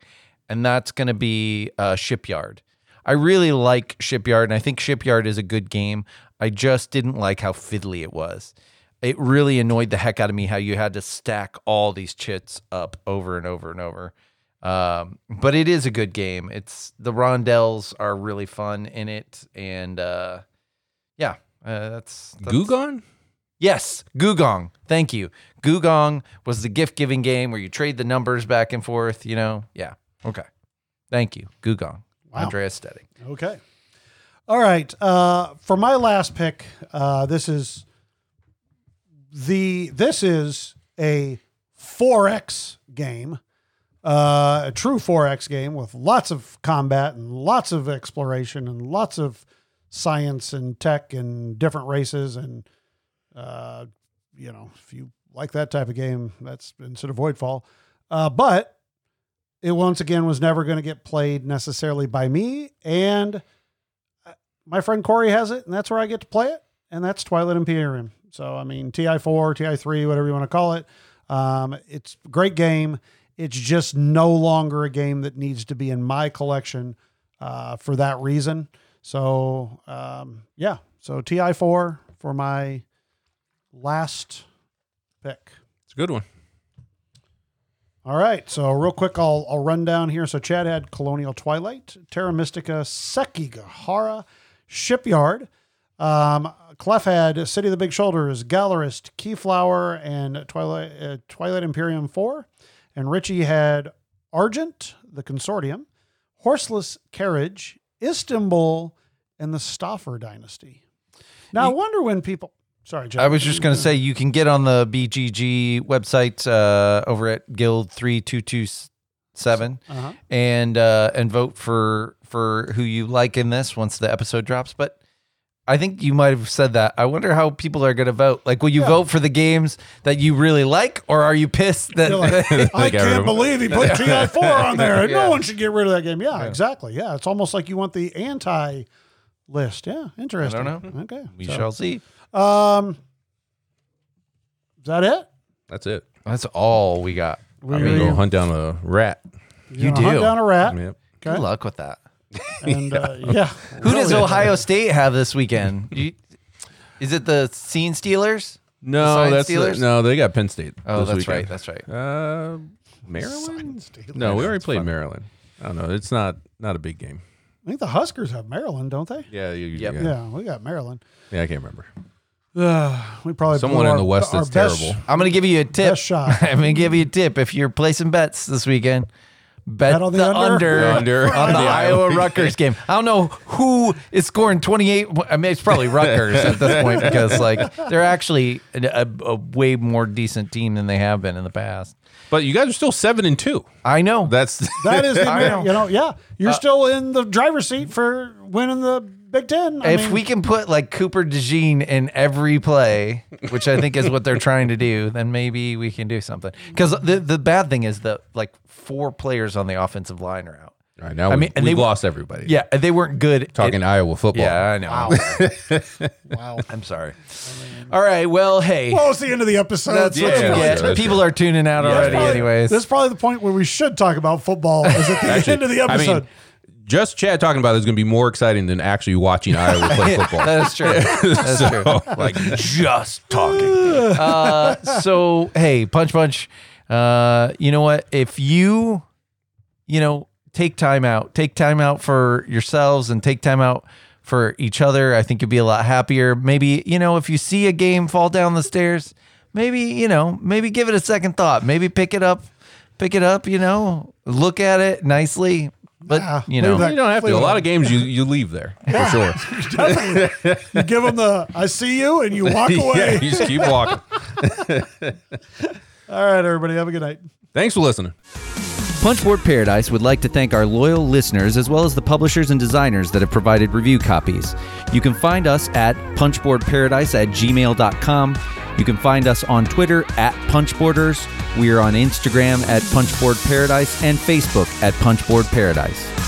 and that's going to be uh, Shipyard. I really like Shipyard, and I think Shipyard is a good game. I just didn't like how fiddly it was. It really annoyed the heck out of me how you had to stack all these chits up over and over and over. Um, but it is a good game. It's the rondels are really fun in it, and uh, yeah, uh, that's, that's Gugong. Yes, Gugong. Thank you. Gugong was the gift-giving game where you trade the numbers back and forth. You know, yeah. Okay. Thank you, Gugong. Wow. Andrea Steding. Okay. All right. Uh, for my last pick, uh, this is. The this is a four X game, uh, a true four X game with lots of combat and lots of exploration and lots of science and tech and different races. And, uh, you know, if you like that type of game, that's instead of Voidfall. Uh, but it once again was never going to get played necessarily by me. And my friend Corey has it, and that's where I get to play it. And that's Twilight Imperium. So, I mean, T I four, T I three, whatever you want to call it. Um, it's a great game. It's just no longer a game that needs to be in my collection uh, for that reason. So, um, yeah. So T I four for my last pick. It's a good one. All right. So real quick, I'll, I'll run down here. So Chad had Colonial Twilight, Terra Mystica, Sekigahara, Shipyard. Um, Clef had City of the Big Shoulders, Gallerist, Keyflower, and Twilight uh, Twilight Imperium four. And Richie had Argent, the Consortium, Horseless Carriage, Istanbul, and the Stauffer Dynasty. Now, you, I wonder when people... Sorry, John. I was just going to say, you can get on the B G G website uh, over at Guild three two two seven uh-huh. and uh, and vote for for who you like in this once the episode drops, but... I think you might have said that. I wonder how people are going to vote. Like, will you yeah. vote for the games that you really like, or are you pissed that... Like, I can't believe he put T I four on there, and yeah. no one should get rid of that game. Yeah, yeah, exactly. Yeah, it's almost like you want the anti-list. Yeah, interesting. I don't know. Okay. We so, shall see. Um, is that it? That's it. That's all we got. We I'm going to go hunt down a rat. You, you do. Hunt down a rat. Yep. Okay. Good luck with that. And yeah. Uh, yeah. Who does Ohio State have this weekend? You, is it the Scene Steelers? No, that's Steelers? The, no, they got Penn State. Oh, this that's weekend. right. That's right. Uh, Maryland? No, we already played funny. Maryland. I don't know. It's not not a big game. I think the Huskers have Maryland, don't they? Yeah, you, you yep. got yeah, we got Maryland. Yeah, I can't remember. Uh, we probably someone in our, the West that's best, terrible. I'm going to give you a tip. Best shot. I'm going to give you a tip if you're placing bets this weekend. Bet, Bet on the, the under, under. Yeah. on the Iowa Rutgers game. I don't know who is scoring twenty-eight. I mean, it's probably Rutgers at this point because, like, they're actually a, a way more decent team than they have been in the past. But you guys are still seven and two. I know. That's that is the, I know. You know, yeah, you're uh, still in the driver's seat for winning the Big Ten. I if mean, we can put like Cooper DeJean in every play, which I think is what they're trying to do, then maybe we can do something. Because the the bad thing is that like four players on the offensive line are out. All right now, I mean, and they lost everybody. Yeah, they weren't good. Talking at, Iowa football. Yeah, I know. Wow. wow. I'm sorry. I mean, all right. Well, hey. Well, it's the end of the episode. That's, yeah, yeah, yeah, that's people true. are tuning out yeah, already. Probably, anyways, this is probably the point where we should talk about football. Is at the actually, end of the episode. I mean, just Chad talking about it is going to be more exciting than actually watching Iowa play football. That's true. That's so, true. Like, just talking. uh, so, hey, Punch Punch, uh, you know what? If you, you know, take time out, take time out for yourselves and take time out for each other, I think you'll be a lot happier. Maybe, you know, if you see a game fall down the stairs, maybe, you know, maybe give it a second thought. Maybe pick it up, pick it up, you know, look at it nicely. But, yeah, you know, you don't have to. A lot of games you, you leave there, yeah, for sure. You give them the, I see you, and you walk away. Yeah, you just keep walking. All right, everybody, have a good night. Thanks for listening. Punchboard Paradise would like to thank our loyal listeners as well as the publishers and designers that have provided review copies. You can find us at punchboard paradise at gmail dot com. You can find us on Twitter at Punchboarders. We are on Instagram at Punchboard Paradise and Facebook at Punchboard Paradise.